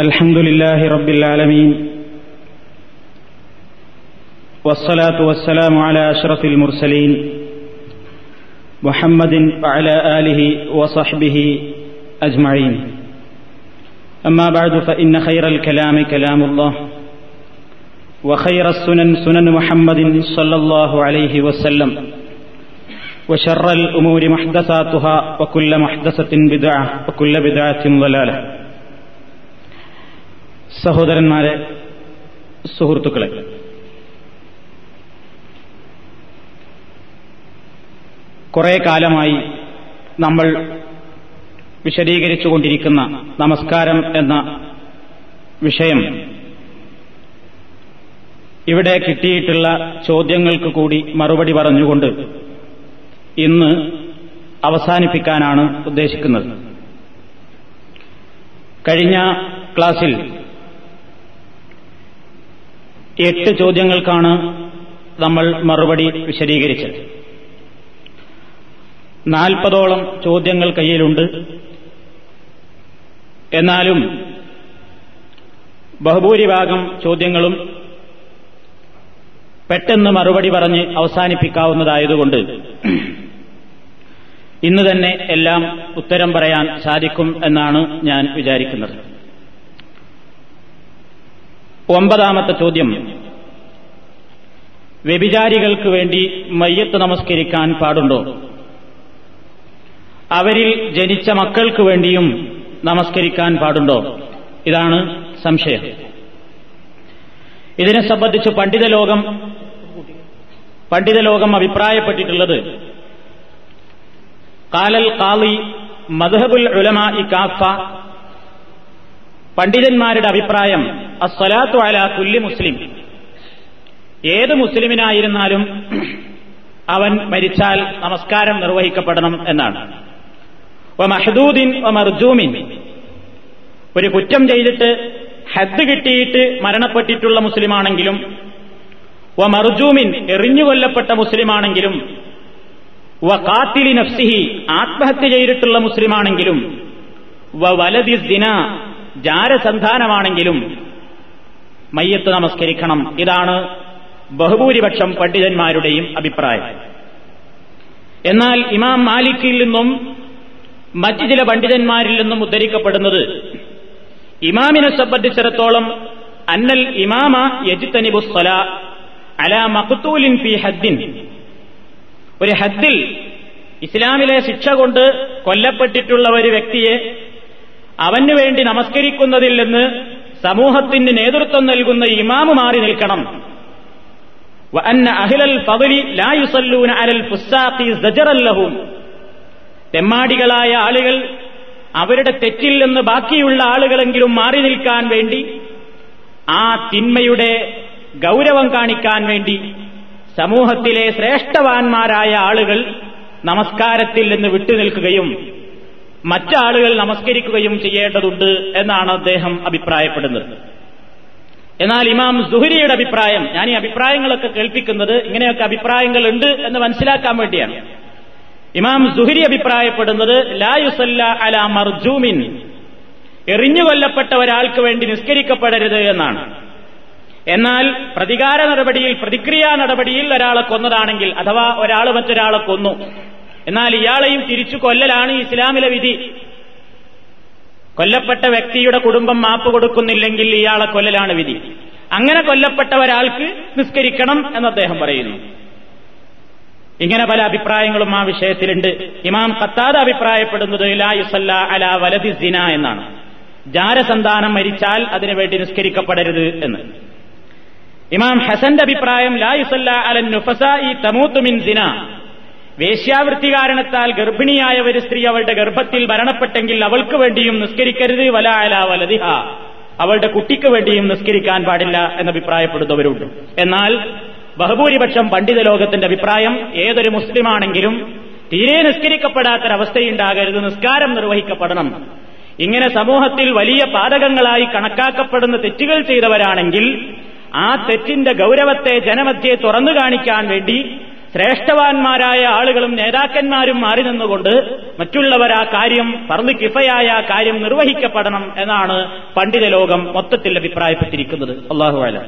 الحمد لله رب العالمين والصلاة والسلام على أشرف المرسلين محمد وعلى آله وصحبه أجمعين أما بعد فإن خير الكلام كلام الله وخير السنن سنن محمد صلى الله عليه وسلم وشر الأمور محدثاتها وكل محدثة بدعة وكل بدعة ضلالة സഹോദരന്മാരെ, സുഹൃത്തുക്കളെ, കുറേ കാലമായി നമ്മൾ വിശദീകരിച്ചുകൊണ്ടിരിക്കുന്ന നമസ്കാരം എന്ന വിഷയം ഇവിടെ കിട്ടിയിട്ടുള്ള ചോദ്യങ്ങൾക്ക് കൂടി മറുപടി പറഞ്ഞുകൊണ്ട് ഇന്ന് അവസാനിപ്പിക്കാനാണ് ഉദ്ദേശിക്കുന്നത്. കഴിഞ്ഞ ക്ലാസിൽ 8 ചോദ്യങ്ങൾക്കാണ് നമ്മൾ മറുപടി വിശദീകരിച്ചത്. 40ഓളം ചോദ്യങ്ങൾ കയ്യിലുണ്ട്. എന്നാലും ബഹുഭൂരിഭാഗം ചോദ്യങ്ങളും പെട്ടെന്ന് മറുപടി പറഞ്ഞ് അവസാനിപ്പിക്കാവുന്നതായതുകൊണ്ട് ഇന്ന് തന്നെ എല്ലാം ഉത്തരം പറയാൻ സാധിക്കും എന്നാണ് ഞാൻ വിചാരിക്കുന്നത്. 9-ാമത്തെ ചോദ്യം: വ്യഭിചാരികൾക്ക് വേണ്ടി മയ്യത്ത് നമസ്കരിക്കാൻ പാടുണ്ടോ? അവരിൽ ജനിച്ച മക്കൾക്ക് വേണ്ടിയും നമസ്കരിക്കാൻ പാടുണ്ടോ? ഇതാണ് സംശയം. ഇതിനെ സംബന്ധിച്ച് പണ്ഡിതലോകം അഭിപ്രായപ്പെട്ടിട്ടുള്ളത് ഖാലൽ ഖാളി മദ്ഹബുൽ ഉലമാഇ കാഫ, പണ്ഡിതന്മാരുടെ അഭിപ്രായം അസ്സലാത്തു അലാ കുല്ലി മുസ്ലിം, ഏത് മുസ്ലിമിനായിരുന്നാലും അവൻ മരിച്ചാൽ നമസ്കാരം നിർവഹിക്കപ്പെടണം എന്നാണ്. വ മഹ്ദൂദിൻ വ മർജൂമിൻ, ഒരു കുറ്റം ചെയ്തിട്ട് ഹദ് കിട്ടിയിട്ട് മരണപ്പെട്ടിട്ടുള്ള മുസ്ലിമാണെങ്കിലും വ മർജൂമിൻ എറിഞ്ഞുകൊല്ലപ്പെട്ട മുസ്ലിമാണെങ്കിലും വ ഖാതിലി നഫ്സിഹി ആത്മഹത്യ ചെയ്തിട്ടുള്ള മുസ്ലിമാണെങ്കിലും വ വലദി സിനാ ജാരസന്താനമാണെങ്കിലും മയ്യത്ത് നമസ്കരിക്കണം. ഇതാണ് ബഹുഭൂരിപക്ഷം പണ്ഡിതന്മാരുടെയും അഭിപ്രായം. എന്നാൽ ഇമാം മാലിക്കിൽ നിന്നും മറ്റ് ചില പണ്ഡിതന്മാരിൽ നിന്നും ഉദ്ധരിക്കപ്പെടുന്നത് ഇമാമിനെ സംബന്ധിച്ചിടത്തോളം അന്നൽ ഇമാമ യജ്തനിബു സ്വലാ അലാ മഖ്തൂലിൻ ഫീ ഹദ്ദിൻ, ഒരു ഹദ്ദിൽ ഇസ്ലാമിലെ ശിക്ഷ കൊണ്ട് കൊല്ലപ്പെട്ടിട്ടുള്ള ഒരു വ്യക്തിയെ അവന് വേണ്ടി നമസ്കരിക്കുന്നതിൽ നിന്ന് സമൂഹത്തിന് നേതൃത്വം നൽകുന്ന ഇമാമു മാറി നിൽക്കണം. വഅന്ന അഹ്ലൽ ഫളി ലാ യുസല്ലൂന അലൽ ഫുസ്സാഖി സജറൻ ലഹും, തെമ്മാടികളായ ആളുകൾ അവരുടെ തെറ്റിൽ നിന്ന് ബാക്കിയുള്ള ആളുകളെങ്കിലും മാറി നിൽക്കാൻ വേണ്ടി, ആ തിന്മയുടെ ഗൗരവം കാണിക്കാൻ വേണ്ടി സമൂഹത്തിലെ ശ്രേഷ്ഠവാന്മാരായ ആളുകൾ നമസ്കാരത്തിൽ നിന്ന് വിട്ടുനിൽക്കുകയും മറ്റാളുകൾ നമസ്കരിക്കുകയും ചെയ്യേണ്ടതുണ്ട് എന്നാണ് അദ്ദേഹം അഭിപ്രായപ്പെടുന്നത്. എന്നാൽ ഇമാം സുഹരിയുടെ അഭിപ്രായം, ഞാൻ ഈ അഭിപ്രായങ്ങളൊക്കെ കേൾപ്പിക്കുന്നത് ഇങ്ങനെയൊക്കെ അഭിപ്രായങ്ങൾ ഉണ്ട് എന്ന് മനസ്സിലാക്കാൻ വേണ്ടിയാണ്, ഇമാം സുഹരി അഭിപ്രായപ്പെടുന്നത് ലാ യുസല്ല അലാ മർജൂമിൻ, എറിഞ്ഞുകൊല്ലപ്പെട്ട ഒരാൾക്ക് വേണ്ടി നിസ്കരിക്കപ്പെടരുത് എന്നാണ്. എന്നാൽ പ്രതികാര നടപടിയിൽ, പ്രതിക്രിയാ നടപടിയിൽ ഒരാളെ കൊന്നതാണെങ്കിൽ, അഥവാ ഒരാൾ മറ്റൊരാളെ കൊന്നു, എന്നാൽ ഇയാളെയും തിരിച്ചു കൊല്ലലാണ് ഇസ്ലാമിലെ വിധി, കൊല്ലപ്പെട്ട വ്യക്തിയുടെ കുടുംബം മാപ്പ് കൊടുക്കുന്നില്ലെങ്കിൽ ഇയാളെ കൊല്ലലാണ് വിധി, അങ്ങനെ കൊല്ലപ്പെട്ട ഒരാൾക്ക് നിസ്കരിക്കണം എന്ന് അദ്ദേഹം പറയുന്നു. ഇങ്ങനെ പല അഭിപ്രായങ്ങളും ആ വിഷയത്തിലുണ്ട്. ഇമാം ഖത്താദ അഭിപ്രായപ്പെടുന്നത് ലാ യുസല്ല അലാ വലദി സിന എന്നാണ്, ജാരസന്താനം മരിച്ചാൽ അതിനുവേണ്ടി നിസ്കരിക്കപ്പെടരുത് എന്ന്. ഇമാം ഹസന്റെ അഭിപ്രായം ലാ യുസല്ല അലൻ നുഫസാഇ തമൂതു മിൻ സിന, വേശ്യാവൃത്തി കാരണത്താൽ ഗർഭിണിയായ ഒരു സ്ത്രീ അവളുടെ ഗർഭത്തിൽ മരണപ്പെട്ടെങ്കിൽ അവൾക്ക് വേണ്ടിയും നിസ്കരിക്കരുത്, വല അല വലദിഹ, അവളുടെ കുട്ടിക്ക് വേണ്ടിയും നിസ്കരിക്കാൻ പാടില്ല എന്നഭിപ്രായപ്പെടുന്നവരുണ്ട്. എന്നാൽ ബഹുഭൂരിപക്ഷം പണ്ഡിത ലോകത്തിന്റെ അഭിപ്രായം ഏതൊരു മുസ്ലിമാണെങ്കിലും തീരെ നിസ്കരിക്കപ്പെടാത്തൊരവസ്ഥയുണ്ടാകരുത്, നിസ്കാരം നിർവഹിക്കപ്പെടണം. ഇങ്ങനെ സമൂഹത്തിൽ വലിയ പാതകങ്ങളായി കണക്കാക്കപ്പെടുന്ന തെറ്റുകൾ ചെയ്തവരാണെങ്കിൽ ആ തെറ്റിന്റെ ഗൗരവത്തെ ജനമധ്യേ തുറന്നു കാണിക്കാൻ വേണ്ടി ശ്രേഷ്ഠവാന്മാരായ ആളുകളും നേതാക്കന്മാരും മാറി നിന്നുകൊണ്ട് മറ്റുള്ളവർ ആ കാര്യം ഫർള് കിഫയായ ആ കാര്യം നിർവഹിക്കപ്പെടണം എന്നാണ് പണ്ഡിത ലോകം മൊത്തത്തിൽ അഭിപ്രായപ്പെട്ടിരിക്കുന്നത്. അല്ലാഹു അഅലം.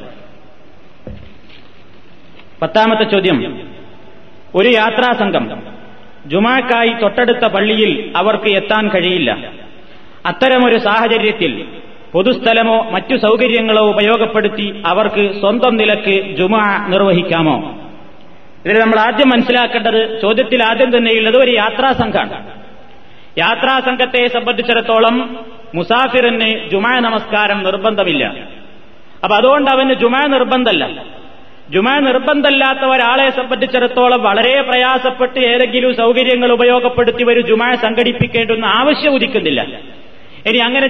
10ാമത്തെ ചോദ്യം. ഒരു യാത്രാസംഘം ജുമാക്കായി തൊട്ടടുത്ത പള്ളിയിൽ അവർക്ക് എത്താൻ കഴിയില്ല. അത്തരമൊരു സാഹചര്യത്തിൽ പൊതുസ്ഥലമോ മറ്റു സൗകര്യങ്ങളോ ഉപയോഗപ്പെടുത്തി അവർക്ക് സ്വന്തം നിലക്ക് ജുമാ നിർവഹിക്കാമോ? ഇതിൽ നമ്മൾ ആദ്യം മനസ്സിലാക്കേണ്ടത്, ചോദ്യത്തിൽ ആദ്യം തന്നെയുള്ളത് ഒരു യാത്രാസംഘമാണ്. യാത്രാസംഘത്തെ സംബന്ധിച്ചിടത്തോളം മുസാഫിറിന് ജുമാ നമസ്കാരം നിർബന്ധമില്ല. അപ്പൊ അതുകൊണ്ട് അവന് ജുമാ നിർബന്ധമല്ല. ജുമാ നിർബന്ധമല്ലാത്ത ഒരാളെ സംബന്ധിച്ചിടത്തോളം വളരെ പ്രയാസപ്പെട്ട് ഏതെങ്കിലും സൗകര്യങ്ങൾ ഉപയോഗപ്പെടുത്തി ഒരു ജുമാ സംഘടിപ്പിക്കേണ്ടുന്ന ആവശ്യം ഉദിക്കുന്നില്ല. ഇനി അങ്ങനെ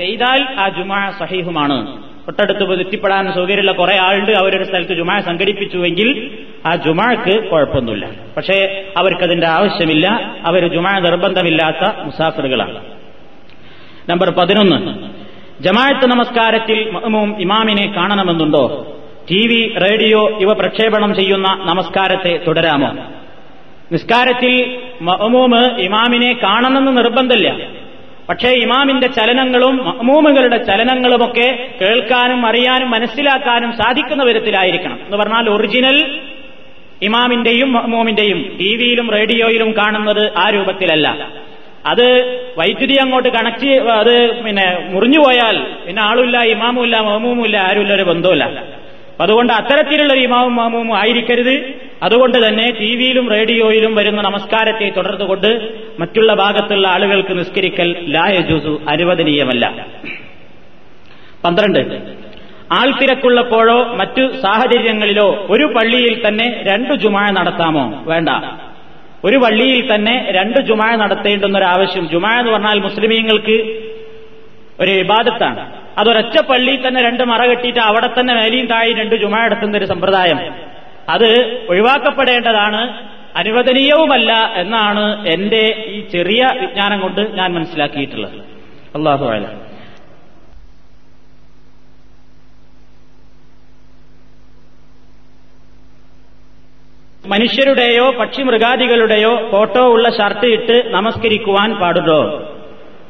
ചെയ്താൽ ആ ജുമാ സഹീഹുമാണ്. തൊട്ടടുത്ത് എത്തിപ്പെടാൻ സൗകര്യമുള്ള കുറെ ആളുണ്ട്, അവരൊരു സ്ഥലത്ത് ജുമാ സംഘടിപ്പിച്ചുവെങ്കിൽ ആ ജുമാക്ക് കുഴപ്പമൊന്നുമില്ല. പക്ഷേ അവർക്കതിന്റെ ആവശ്യമില്ല. അവർ ജുമാ നിർബന്ധമില്ലാത്ത മുസാഫിറുകളാണ്. നമ്പർ 11. ജമാഅത്ത് നമസ്കാരത്തിൽ മഅ്മൂം ഇമാമിനെ കാണണമെന്നുണ്ടോ? ടിവി, റേഡിയോ ഇവ പ്രക്ഷേപണം ചെയ്യുന്ന നമസ്കാരത്തെ തുടരാമോ? നിസ്കാരത്തിൽ മഅ്മൂമ് ഇമാമിനെ കാണണമെന്ന് നിർബന്ധമില്ല. പക്ഷേ ഇമാമിന്റെ ചലനങ്ങളും മഅ്മൂമുകളുടെ ചലനങ്ങളുമൊക്കെ കേൾക്കാനും അറിയാനും മനസ്സിലാക്കാനും സാധിക്കുന്ന വിധത്തിലായിരിക്കണം. എന്ന് പറഞ്ഞാൽ ഒറിജിനൽ ഇമാമിന്റെയും മഅ്മൂമിന്റെയും ടിവിയിലും റേഡിയോയിലും കാണുന്നത് ആ രൂപത്തിലല്ല. അത് വൈദ്യുതി അങ്ങോട്ട് കണക്ട്, അത് പിന്നെ മുറിഞ്ഞുപോയാൽ പിന്നെ ആളുമില്ല, ഇമാമുമില്ല, മഅ്മൂമില്ല, ആരുമില്ല, ഒരു ബന്ധമില്ല. അതുകൊണ്ട് അത്തരത്തിലുള്ള ഇമാമും മഅ്മൂമും ആയിരിക്കരുത്. അതുകൊണ്ട് തന്നെ ടി വിയിലും റേഡിയോയിലും വരുന്ന നമസ്കാരത്തെ തുടർന്നുകൊണ്ട് മറ്റുള്ള ഭാഗത്തുള്ള ആളുകൾക്ക് നിസ്കരിക്കൽ ലാ യജൂസു, അനുവദനീയമല്ല. 12. ആൾത്തിരക്കുള്ളപ്പോഴോ മറ്റു സാഹചര്യങ്ങളിലോ ഒരു പള്ളിയിൽ തന്നെ 2 ജുമാ നടത്താമോ? വേണ്ട. ഒരു പള്ളിയിൽ തന്നെ 2 ജുമാ നടത്തേണ്ടുന്നൊരാവശ്യം. ജുമാ എന്ന് പറഞ്ഞാൽ മുസ്ലിമീങ്ങൾക്ക് ഒരു ഇബാദത്താണ്. അതൊരൊറ്റ പള്ളിയിൽ തന്നെ 2 മറ കെട്ടിയിട്ട് അവിടെ തന്നെ മേലിയും താഴെ 2 ജുമാ നടത്തുന്ന ഒരു സമ്പ്രദായം അത് ഒഴിവാക്കപ്പെടേണ്ടതാണ്, അനുവദനീയവുമല്ല എന്നാണ് എന്റെ ഈ ചെറിയ വിജ്ഞാനം കൊണ്ട് ഞാൻ മനസ്സിലാക്കിയിട്ടുള്ളത്. അല്ലാഹു അഅലം. മനുഷ്യരുടെയോ പക്ഷിമൃഗാദികളുടെയോ ഫോട്ടോ ഉള്ള ഷർട്ട് ഇട്ട് നമസ്കരിക്കുവാൻ പാടുണ്ടോ?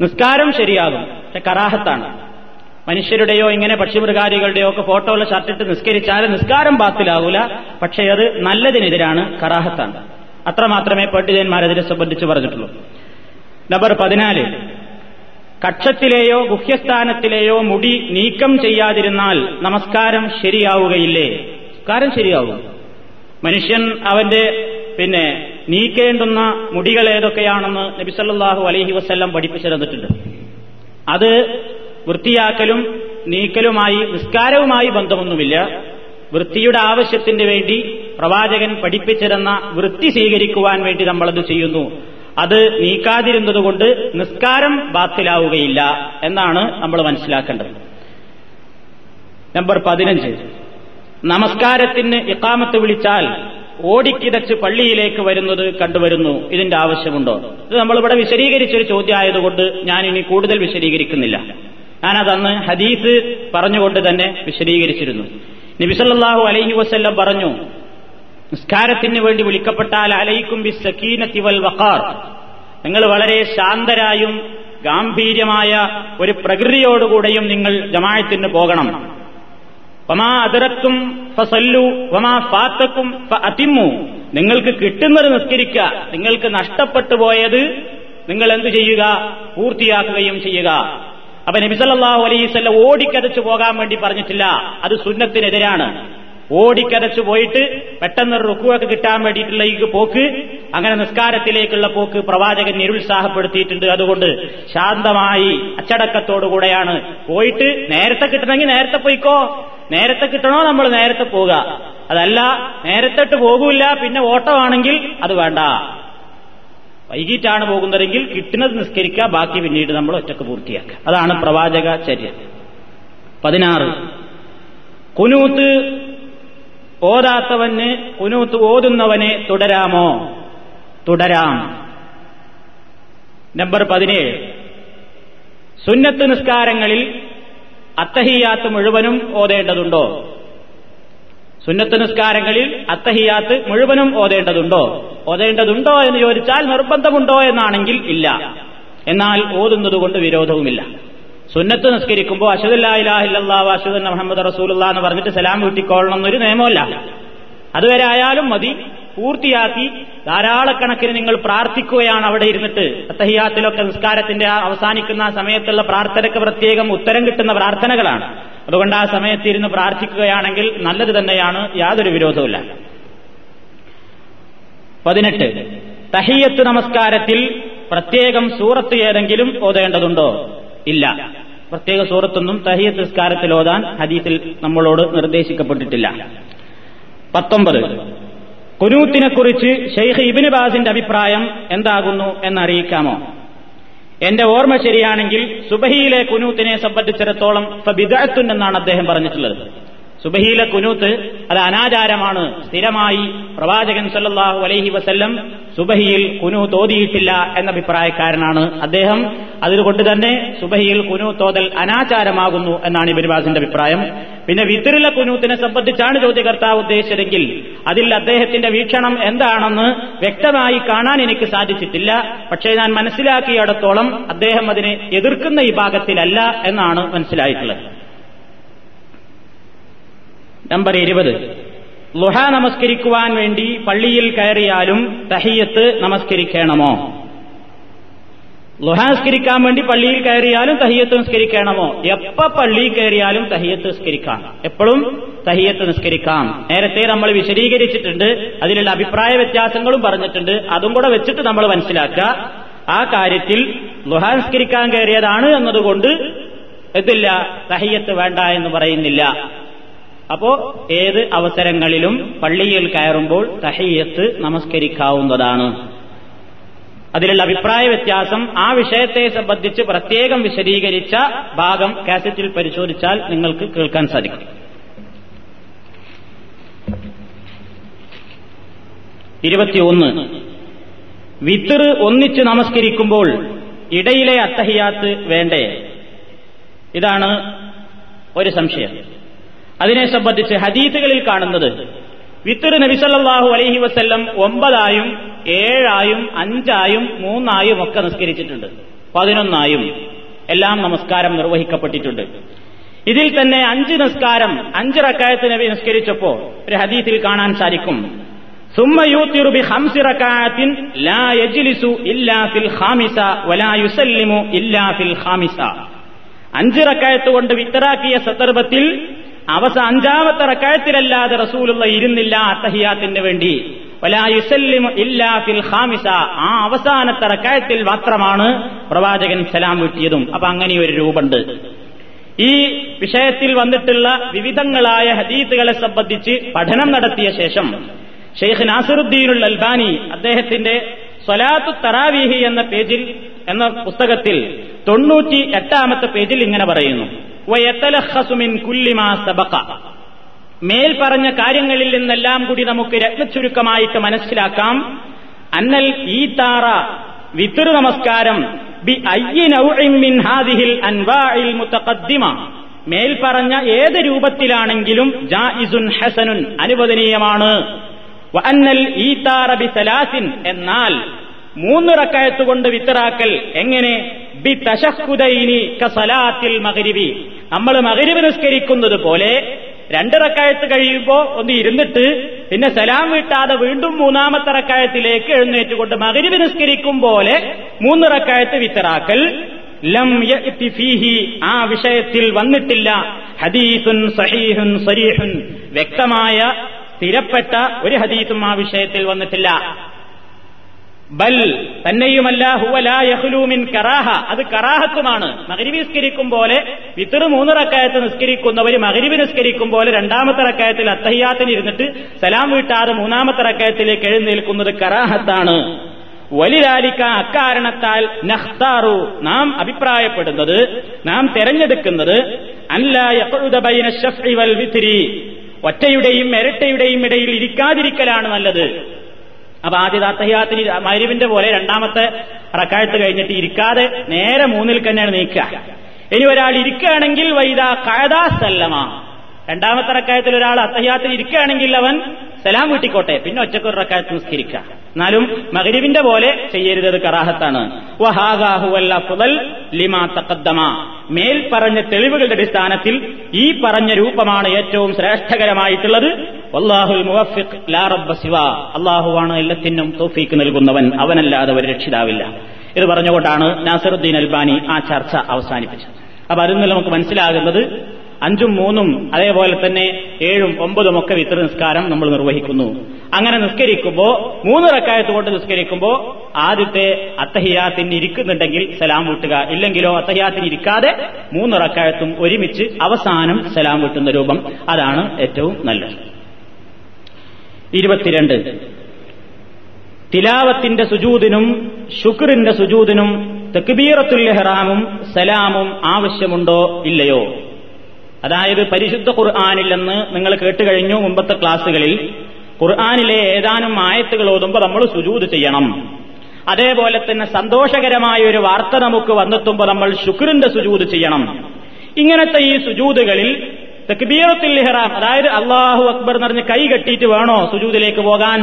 നിസ്കാരം ശരിയാകും, പക്ഷെ കറാഹത്താണ്. മനുഷ്യരുടെയോ ഇങ്ങനെ പക്ഷിമൃഗാദികളുടെയോ ഒക്കെ ഫോട്ടോ ഉള്ള ഷർട്ടിട്ട് നിസ്കരിച്ചാൽ നിസ്കാരം ബാത്തിലാവൂല, പക്ഷേ അത് നല്ലതിനെതിരാണ്, കറാഹത്താണ്. അത്രമാത്രമേ പണ്ഡിതന്മാരതിനെ സംബന്ധിച്ച് പറഞ്ഞിട്ടുള്ളൂ. നമ്പർ 14. കക്ഷത്തിലെയോ ഗുഹ്യസ്ഥാനത്തിലെയോ മുടി നീക്കം ചെയ്യാതിരുന്നാൽ നമസ്കാരം ശരിയാവുകയില്ലേ? നമസ്കാരം ശരിയാവും. മനുഷ്യൻ അവന്റെ പിന്നെ നീക്കേണ്ടുന്ന മുടികൾ ഏതൊക്കെയാണെന്ന് നബി സല്ലല്ലാഹു അലൈഹി വസല്ലം പഠിപ്പിച്ചു തന്നിട്ടുണ്ട്. അത് വൃത്തിയാക്കലും നീക്കലുമായി നിസ്കാരവുമായി ബന്ധമൊന്നുമില്ല. വൃത്തിയുടെ ആവശ്യത്തിന് വേണ്ടി പ്രവാചകൻ പഠിപ്പിച്ചിരുന്ന വൃത്തി സ്വീകരിക്കുവാൻ വേണ്ടി നമ്മളത് ചെയ്യുന്നു. അത് നീക്കാതിരുന്നതുകൊണ്ട് നിസ്കാരം ബാത്തിലാവുകയില്ല എന്നാണ് നമ്മൾ മനസ്സിലാക്കേണ്ടത്. നമ്പർ 15. നമസ്കാരത്തിന് ഇഖാമത്ത് വിളിച്ചാൽ ഓടിക്കിതച്ച് പള്ളിയിലേക്ക് വരുന്നത് കണ്ടുവരുന്നു. ഇതിന്റെ ആവശ്യമുണ്ടോ? ഇത് നമ്മളിവിടെ വിശദീകരിച്ചൊരു ചോദ്യമായതുകൊണ്ട് ഞാനിനി കൂടുതൽ വിശദീകരിക്കുന്നില്ല. ഞാനതന്ന് ഹദീസ് പറഞ്ഞുകൊണ്ട് തന്നെ വിശദീകരിച്ചിരുന്നു. നബി സല്ലല്ലാഹു അലൈഹി വസല്ലം പറഞ്ഞു, നിസ്കാരത്തിന് വേണ്ടി വിളിക്കപ്പെട്ടാൽ അലൈക്കും ബിസ്സകീനതി വൽ വഖാർ, നിങ്ങൾ വളരെ ശാന്തരായും ഗാംഭീര്യമായ ഒരു പ്രകൃതിയോടുകൂടെയും നിങ്ങൾ ജമാഅത്തിന് പോകണം. വമാ അദ്റക്തും ഫസല്ലു വമാ ഫാതക്കും ഫഅതിമു, നിങ്ങൾക്ക് കിട്ടുന്നത് നിസ്കരിക്കുക, നിങ്ങൾക്ക് നഷ്ടപ്പെട്ടു പോയത് നിങ്ങൾ എന്തു ചെയ്യുക, പൂർത്തിയാക്കുകയും ചെയ്യുക. അപ്പൊ നബി സല്ലല്ലാഹു അലൈഹി വസല്ലം ഓടിക്കതച്ചു പോകാൻ വേണ്ടി പറഞ്ഞിട്ടില്ല, അത് സുന്നത്തിനെതിരാണ്. ഓടിക്കതച്ചു പോയിട്ട് പെട്ടെന്ന് റുക്വൊക്കെ കിട്ടാൻ വേണ്ടിയിട്ടുള്ള ഈ പോക്ക്, അങ്ങനെ നിസ്കാരത്തിലേക്കുള്ള പോക്ക് പ്രവാചകൻ നിരുത്സാഹപ്പെടുത്തിയിട്ടുണ്ട്. അതുകൊണ്ട് ശാന്തമായി അച്ചടക്കത്തോടുകൂടെയാണ് പോയിട്ട്, നേരത്തെ കിട്ടണമെങ്കിൽ നേരത്തെ പോയിക്കോ, നേരത്തെ കിട്ടണോ നമ്മൾ നേരത്തെ പോവുക, അതല്ല നേരത്തെ പോകൂല പിന്നെ ഓട്ടമാണെങ്കിൽ അത് വേണ്ട, വൈകിട്ടാണ് പോകുന്നതെങ്കിൽ കിട്ടുന്നത് നിസ്കരിക്കുക, ബാക്കി പിന്നീട് നമ്മൾ ഒറ്റക്ക് പൂർത്തിയാക്കുക. അതാണ് പ്രവാചക ചര്യ. 16. കുനൂത്ത് ഓതാത്തവന് കുനൂത്ത് ഓതുന്നവനെ തുടരാമോ? തുടരാം. നമ്പർ 17. സുന്നത്ത് നിസ്കാരങ്ങളിൽ അത്തഹിയ്യാത്ത് മുഴുവനും ഓതേണ്ടതുണ്ടോ? സുന്നത്ത് നിസ്കാരങ്ങളിൽ അത്തഹിയാത്ത് മുഴുവനും ഓതേണ്ടതുണ്ടോ എന്ന് ചോദിച്ചാൽ നിർബന്ധമുണ്ടോ എന്നാണെങ്കിൽ ഇല്ല. എന്നാൽ ഓതുന്നതുകൊണ്ട് വിരോധവുമില്ല. സുന്നത്ത് നിസ്കരിക്കുമ്പോൾ അശ്ഹദു അല്ലാ ഇലാഹ ഇല്ലല്ലാഹ് അശ്ഹദു അന്ന മുഹമ്മദ് റസൂലുള്ളാഹ് എന്ന് പറഞ്ഞിട്ട് സലാം വീട്ടിക്കോളണം എന്നൊരു നിയമമല്ല. അതുവരെ ആയാലും മതി, പൂർത്തിയാക്കി ധാരാളക്കണക്കിന് നിങ്ങൾ പ്രാർത്ഥിക്കുകയാണ് അവിടെ ഇരുന്നിട്ട്. അത്തഹിയാത്തിലൊക്കെ നിസ്കാരത്തിന്റെ അവസാനിക്കുന്ന സമയത്തുള്ള പ്രാർത്ഥനയ്ക്ക് പ്രത്യേകം ഉത്തരം കിട്ടുന്ന പ്രാർത്ഥനകളാണ്. അതുകൊണ്ട് ആ സമയത്തിരുന്ന് പ്രാർത്ഥിക്കുകയാണെങ്കിൽ നല്ലത് തന്നെയാണ്, യാതൊരു വിരോധവുമില്ല. 18, തഹിയ്യത്ത് നമസ്കാരത്തിൽ പ്രത്യേകം സൂറത്ത് ഏതെങ്കിലും ഓതേണ്ടതുണ്ടോ? ഇല്ല, പ്രത്യേക സൂറത്തൊന്നും തഹിയ്യത്ത് നിസ്കാരത്തിൽ ഓതാൻ ഹദീസിൽ നമ്മളോട് നിർദ്ദേശിക്കപ്പെട്ടിട്ടില്ല. 19, കുനൂത്തിനെക്കുറിച്ച് ശൈഖ് ഇബ്നു ബാസിന്റെ അഭിപ്രായം എന്താകുന്നു എന്നറിയിക്കാമോ? എന്റെ ഓർമ്മ ശരിയാണെങ്കിൽ സുബഹിയിലെ കുനൂത്തിനെ സംബന്ധിച്ചിടത്തോളം ഫബിദഅത്തുൻ എന്നാണ് അദ്ദേഹം പറഞ്ഞിട്ടുള്ളത്. സുബഹിയിലെ കുനൂത്ത് അത് അനാചാരമാണ്. സ്ഥിരമായി പ്രവാചകൻ സല്ലല്ലാഹു അലൈഹി വസല്ലം സുബഹിയിൽ കുനൂത്ത് ഓതിയിട്ടില്ല എന്ന അഭിപ്രായക്കാരനാണ് അദ്ദേഹം. അതുകൊണ്ട് തന്നെ സുബഹിയിൽ കുനൂത്ത് ഓതൽ അനാചാരമാകുന്നു എന്നാണ് ഇബ്നു ബാസിന്റെ അഭിപ്രായം. പിന്നെ വിത്റിലെ കുനൂത്തിനെ സംബന്ധിച്ചാണ് ചോദ്യകർത്താവ് ഉദ്ദേശിച്ചതെങ്കിൽ അതിൽ അദ്ദേഹത്തിന്റെ വീക്ഷണം എന്താണെന്ന് വ്യക്തമായി കാണാൻ എനിക്ക് സാധിച്ചിട്ടില്ല. പക്ഷേ ഞാൻ മനസ്സിലാക്കിയിടത്തോളം അദ്ദേഹം അതിനെ എതിർക്കുന്ന ഈ ഭാഗത്തിലല്ല എന്നാണ് മനസ്സിലായിട്ടുള്ളത്. നമ്പർ 20, ളുഹാ നമസ്കരിക്കുവാൻ വേണ്ടി പള്ളിയിൽ കയറിയാലും തഹിയ്യത്ത് നമസ്കരിക്കണമോ? ളുഹാ നമസ്കരിക്കാൻ വേണ്ടി പള്ളിയിൽ കയറിയാലും തഹിയ്യത്ത് നമസ്കരിക്കണമോ? എപ്പോ പള്ളി കയറിയാലും തഹിയ്യത്ത് നമസ്കരിക്കാം, എപ്പോഴും തഹിയ്യത്ത് നമസ്കരിക്കാം. നേരത്തെ നമ്മൾ വിശദീകരിച്ചിട്ടുണ്ട്, അതിലുള്ള അഭിപ്രായ വ്യത്യാസങ്ങളും പറഞ്ഞിട്ടുണ്ട്. അതും കൂടെ വെച്ചിട്ട് നമ്മൾ മനസ്സിലാക്കുക, ആ കാര്യത്തിൽ ളുഹാ നമസ്കരിക്കാൻ കയറിയതാണ് എന്നതുകൊണ്ട് ഇതില്ല, തഹിയ്യത്ത് വേണ്ട എന്ന് പറയുന്നില്ല. അപ്പോ ഏത് അവസരങ്ങളിലും പള്ളിയിൽ കയറുമ്പോൾ തഹിയ്യത്ത് നമസ്കരിക്കാവുന്നതാണ്. അതിലുള്ള അഭിപ്രായ വ്യത്യാസം ആ വിഷയത്തെ സംബന്ധിച്ച് പ്രത്യേകം വിശദീകരിച്ച ഭാഗം കാസറ്റിൽ പരിശോധിച്ചാൽ നിങ്ങൾക്ക് കേൾക്കാൻ സാധിക്കും. 21, വിത്ർ ഒന്നിച്ച് നമസ്കരിക്കുമ്പോൾ ഇടയിലെ അത്തഹിയാത്ത് വേണ്ടേ? ഇതാണ് ഒരു സംശയം. അതിനെ സംബന്ധിച്ച് ഹദീസുകളിൽ കാണുന്നത് വിത്ർ നബി സല്ലല്ലാഹു അലൈഹി വസല്ലം 9 7 5 3 ഒക്കെ നിസ്കരിച്ചിട്ടുണ്ട്, 11 എല്ലാം നമസ്കാരം നിർവഹിക്കപ്പെട്ടിട്ടുണ്ട്. ഇതിൽ തന്നെ 5 റക്അത്ത് നബി നിസ്കരിച്ചപ്പോൾ ഒരു ഹദീസിൽ കാണാൻ സാധിക്കും, സുമ്മ യുതിറു ബി 5 റക്അത്തിൻ ലാ യജ്ലിസു ഇല്ലാ ഫിൽ ഖാമിസ വലാ യുസല്ലിമു ഇല്ലാ ഫിൽ ഖാമിസ. 5 റക്അത്ത് കൊണ്ട് വിത്റാക്കിയ സന്ദർഭത്തിൽ അവസാന 5ാമത്തെ റക്അത്തിലല്ലാതെ റസൂലുള്ള ഇരുന്നില്ല അത്തഹിയാത്തിന് വേണ്ടി. വലാ യുസല്ലിമു ഇല്ലാ ഫിൽ ഖാമിസ, ആ അവസാനത്തെ റക്അത്തിൽ മാത്രമാണ് പ്രവാചകൻ സലാം വീട്ടിയതും. അപ്പൊ അങ്ങനെ ഒരു രൂപമുണ്ട്. ഈ വിഷയത്തിൽ വന്നിട്ടുള്ള വിവിധങ്ങളായ ഹദീസുകളെ സംബന്ധിച്ച് പഠനം നടത്തിയ ശേഷം ഷെയ്ഖ് നാസിറുദ്ദീനുൽ അൽബാനി അദ്ദേഹത്തിന്റെ സ്വലാത്തു തറാവീഹി എന്ന പുസ്തകത്തിൽ 98 പേജിൽ ഇങ്ങനെ പറയുന്നു, മേൽ പറഞ്ഞ കാര്യങ്ങളിൽ നിന്നെല്ലാം കൂടി നമുക്ക് രത്നച്ചുരുക്കമായിട്ട് മനസ്സിലാക്കാം അന്നൽ ഈതാറ വിത്ർ നമസ്കാരം ബി അയ്യി നൗഇൻ മിൻ ഹാദിഹിൽ അൻവാഇൽ മുതഖദ്ദിമ, മേൽ പറഞ്ഞ ഏത് രൂപത്തിലാണെങ്കിലും ജായിസുൻ ഹസനുൻ, അനുവദനീയമാണ്. വ അന്നൽ ഈതാറ ബി സലാസിൻ, എന്നാൽ 3 റക്അത്ത് കൊണ്ട് വിത്റാക്കൽ എങ്ങനെ? ബി തശഹ്ഹുദൈനി കസലാത്തിൽ മഗ്രിബി, നമ്മൾ മഗ്രിബ് നിസ്കരിക്കുന്നത് പോലെ 2 റക്അത്ത് കഴിയുമ്പോൾ ഒന്ന് ഇരുന്നിട്ട് പിന്നെ സലാം വീട്ടാതെ വീണ്ടും 3ാമത്തെ റക്അത്തിലേക്ക് എഴുന്നേറ്റുകൊണ്ട് മഗ്രിബ് നിസ്കരിക്കും പോലെ 3 റക്അത്ത് വിത്റാക്കൽ. ലം യഅതി ഫീഹി, ആ വിഷയത്തിൽ വന്നിട്ടില്ല ഹദീസുൻ സഹീഹുൻ സരീഹുൻ, വ്യക്തമായ സ്ഥിരപ്പെട്ട ഒരു ഹദീസും ആ വിഷയത്തിൽ വന്നിട്ടില്ല. ബൽ, തന്നെയുമല്ല ഹുവ ലാ യഖ്ലൂ മിൻ കറാഹ, അത് കറാഹത്തുമാണ്. മഗ്രിബ് നിസ്കരിക്കും പോലെ വിത്ർ 3 റക്അത്ത് നിസ്കരിക്കുന്നവർ മഗ്രിബ് നിസ്കരിക്കും പോലെ 2ാമത്തെ റക്അത്തിൽ അത്തഹിയാത്തിന് ഇരുന്നിട്ട് സലാം വീട്ടാതെ 3ാമത്തെ റക്അത്തിലേക്ക് എഴുന്നേൽക്കുന്നത് കറാഹത്താണ്. വലിലാലിക, അക്കാരണത്താൽ നഖ്താറു, നാം അഭിപ്രായപ്പെടുന്നത്, നാം തെരഞ്ഞെടുക്കുന്നത് അല്ലാ യഖ്ഉദ ബൈന ശഫഇ വൽ വിത്രി, ഒറ്റയുടെയും ഇരട്ടയുടെയും ഇടയിൽ ഇരിക്കാതിരിക്കലാണ് നല്ലത്. അപ്പൊ ആദ്യത്തെ അത്തഹിയാത്തിന് മഗ്രിബിന്റെ പോലെ 2ാമത്തെ റക്അത്ത് കഴിഞ്ഞിട്ട് ഇരിക്കാതെ നേരെ 3ൽ തന്നെയാണ് നീക്കുക. ഇനി ഒരാൾ ഇരിക്കുകയാണെങ്കിൽ വൈദാ ഖഅദ സല്ലമ, രണ്ടാമത്തെ റക്കായത്തിൽ ഒരാൾ അത്തഹിയാത്തിൽ ഇരിക്കുകയാണെങ്കിൽ അവൻ സലാം വീട്ടിക്കോട്ടെ, പിന്നെ ഒറ്റക്കൊരു റക്കായത്ത് നിസ്കരിക്കുക. എന്നാലും മഗ്‌രിബിന്റെ പോലെ ചെയ്യരുത്, അത് കറാഹത്താണ്. വഹാദാ ഹുവൽ അഫ്ളൽ ലിമാ തഖദ്ദമ. മേൽ പറഞ്ഞ തെളിവുകളുടെ അടിസ്ഥാനത്തിൽ ഈ പറഞ്ഞ രൂപമാണ് ഏറ്റവും ശ്രേഷ്ഠകരമായിട്ടുള്ളത്. വല്ലാഹുൽ മുവഫിഖ് ലാ റബ്ബ സിവാ. അല്ലാഹുവാണ് എല്ലാത്തിനും തൗഫീക്ക് നൽകുന്നവൻ, അവനല്ലാതെ ഒരു രക്ഷിതാവില്ല. ഇത് പറഞ്ഞുകൊണ്ടാണ് നാസിറുദ്ദീൻ അൽബാനി ആ ചർച്ച അവസാനിപ്പിച്ചത്. അപ്പൊ അതിൽ നിന്ന് നമുക്ക് മനസ്സിലാകുന്നത് 5ഉം 3ഉം അതേപോലെ തന്നെ 7ഉം 9ഉം ഒക്കെ വിത്ര നിസ്കാരം നമ്മൾ നിർവഹിക്കുന്നു. അങ്ങനെ നിസ്കരിക്കുമ്പോൾ 3 റക്കായത്ത് കൊണ്ട് നിസ്കരിക്കുമ്പോൾ ആദ്യത്തെ അത്തഹിയാത്തിന് ഇരിക്കുന്നുണ്ടെങ്കിൽ സലാം വീട്ടുക, ഇല്ലെങ്കിലോ അത്തഹിയാത്തിന് ഇരിക്കാതെ 3 റക്കായത്തും ഒരുമിച്ച് അവസാനം സലാം വീട്ടുന്ന രൂപം അതാണ് ഏറ്റവും നല്ലത്. 22 തിലാവത്തിന്റെ സുജൂദിനും ശുക്റിന്റെ സുജൂദിനും തക്ബീറത്തുൽ ഇഹ്റാമും സലാമും ആവശ്യമുണ്ടോ ഇല്ലയോ? അതായത് പരിശുദ്ധ ഖുർആനില്ലെന്ന് നിങ്ങൾ കേട്ടുകഴിഞ്ഞു മുമ്പത്തെ ക്ലാസ്സുകളിൽ. ഖുർആനിലെ ഏതാനും ആയത്തുകൾ ഓതുമ്പോൾ നമ്മൾ സുജൂദ് ചെയ്യണം. അതേപോലെ തന്നെ സന്തോഷകരമായ ഒരു വാർത്ത നമുക്ക് വന്നെത്തുമ്പോൾ നമ്മൾ ശുക്റിന്റെ സുജൂദ് ചെയ്യണം. ഇങ്ങനത്തെ ഈ സുജൂദുകളിൽ തക്ബീറത്തുൽ ഇഹ്റാം, അതായത് അല്ലാഹു അക്ബർ എന്ന് പറഞ്ഞ് കൈ കെട്ടിയിട്ട് വേണോ സുജൂദിലേക്ക് പോകാൻ?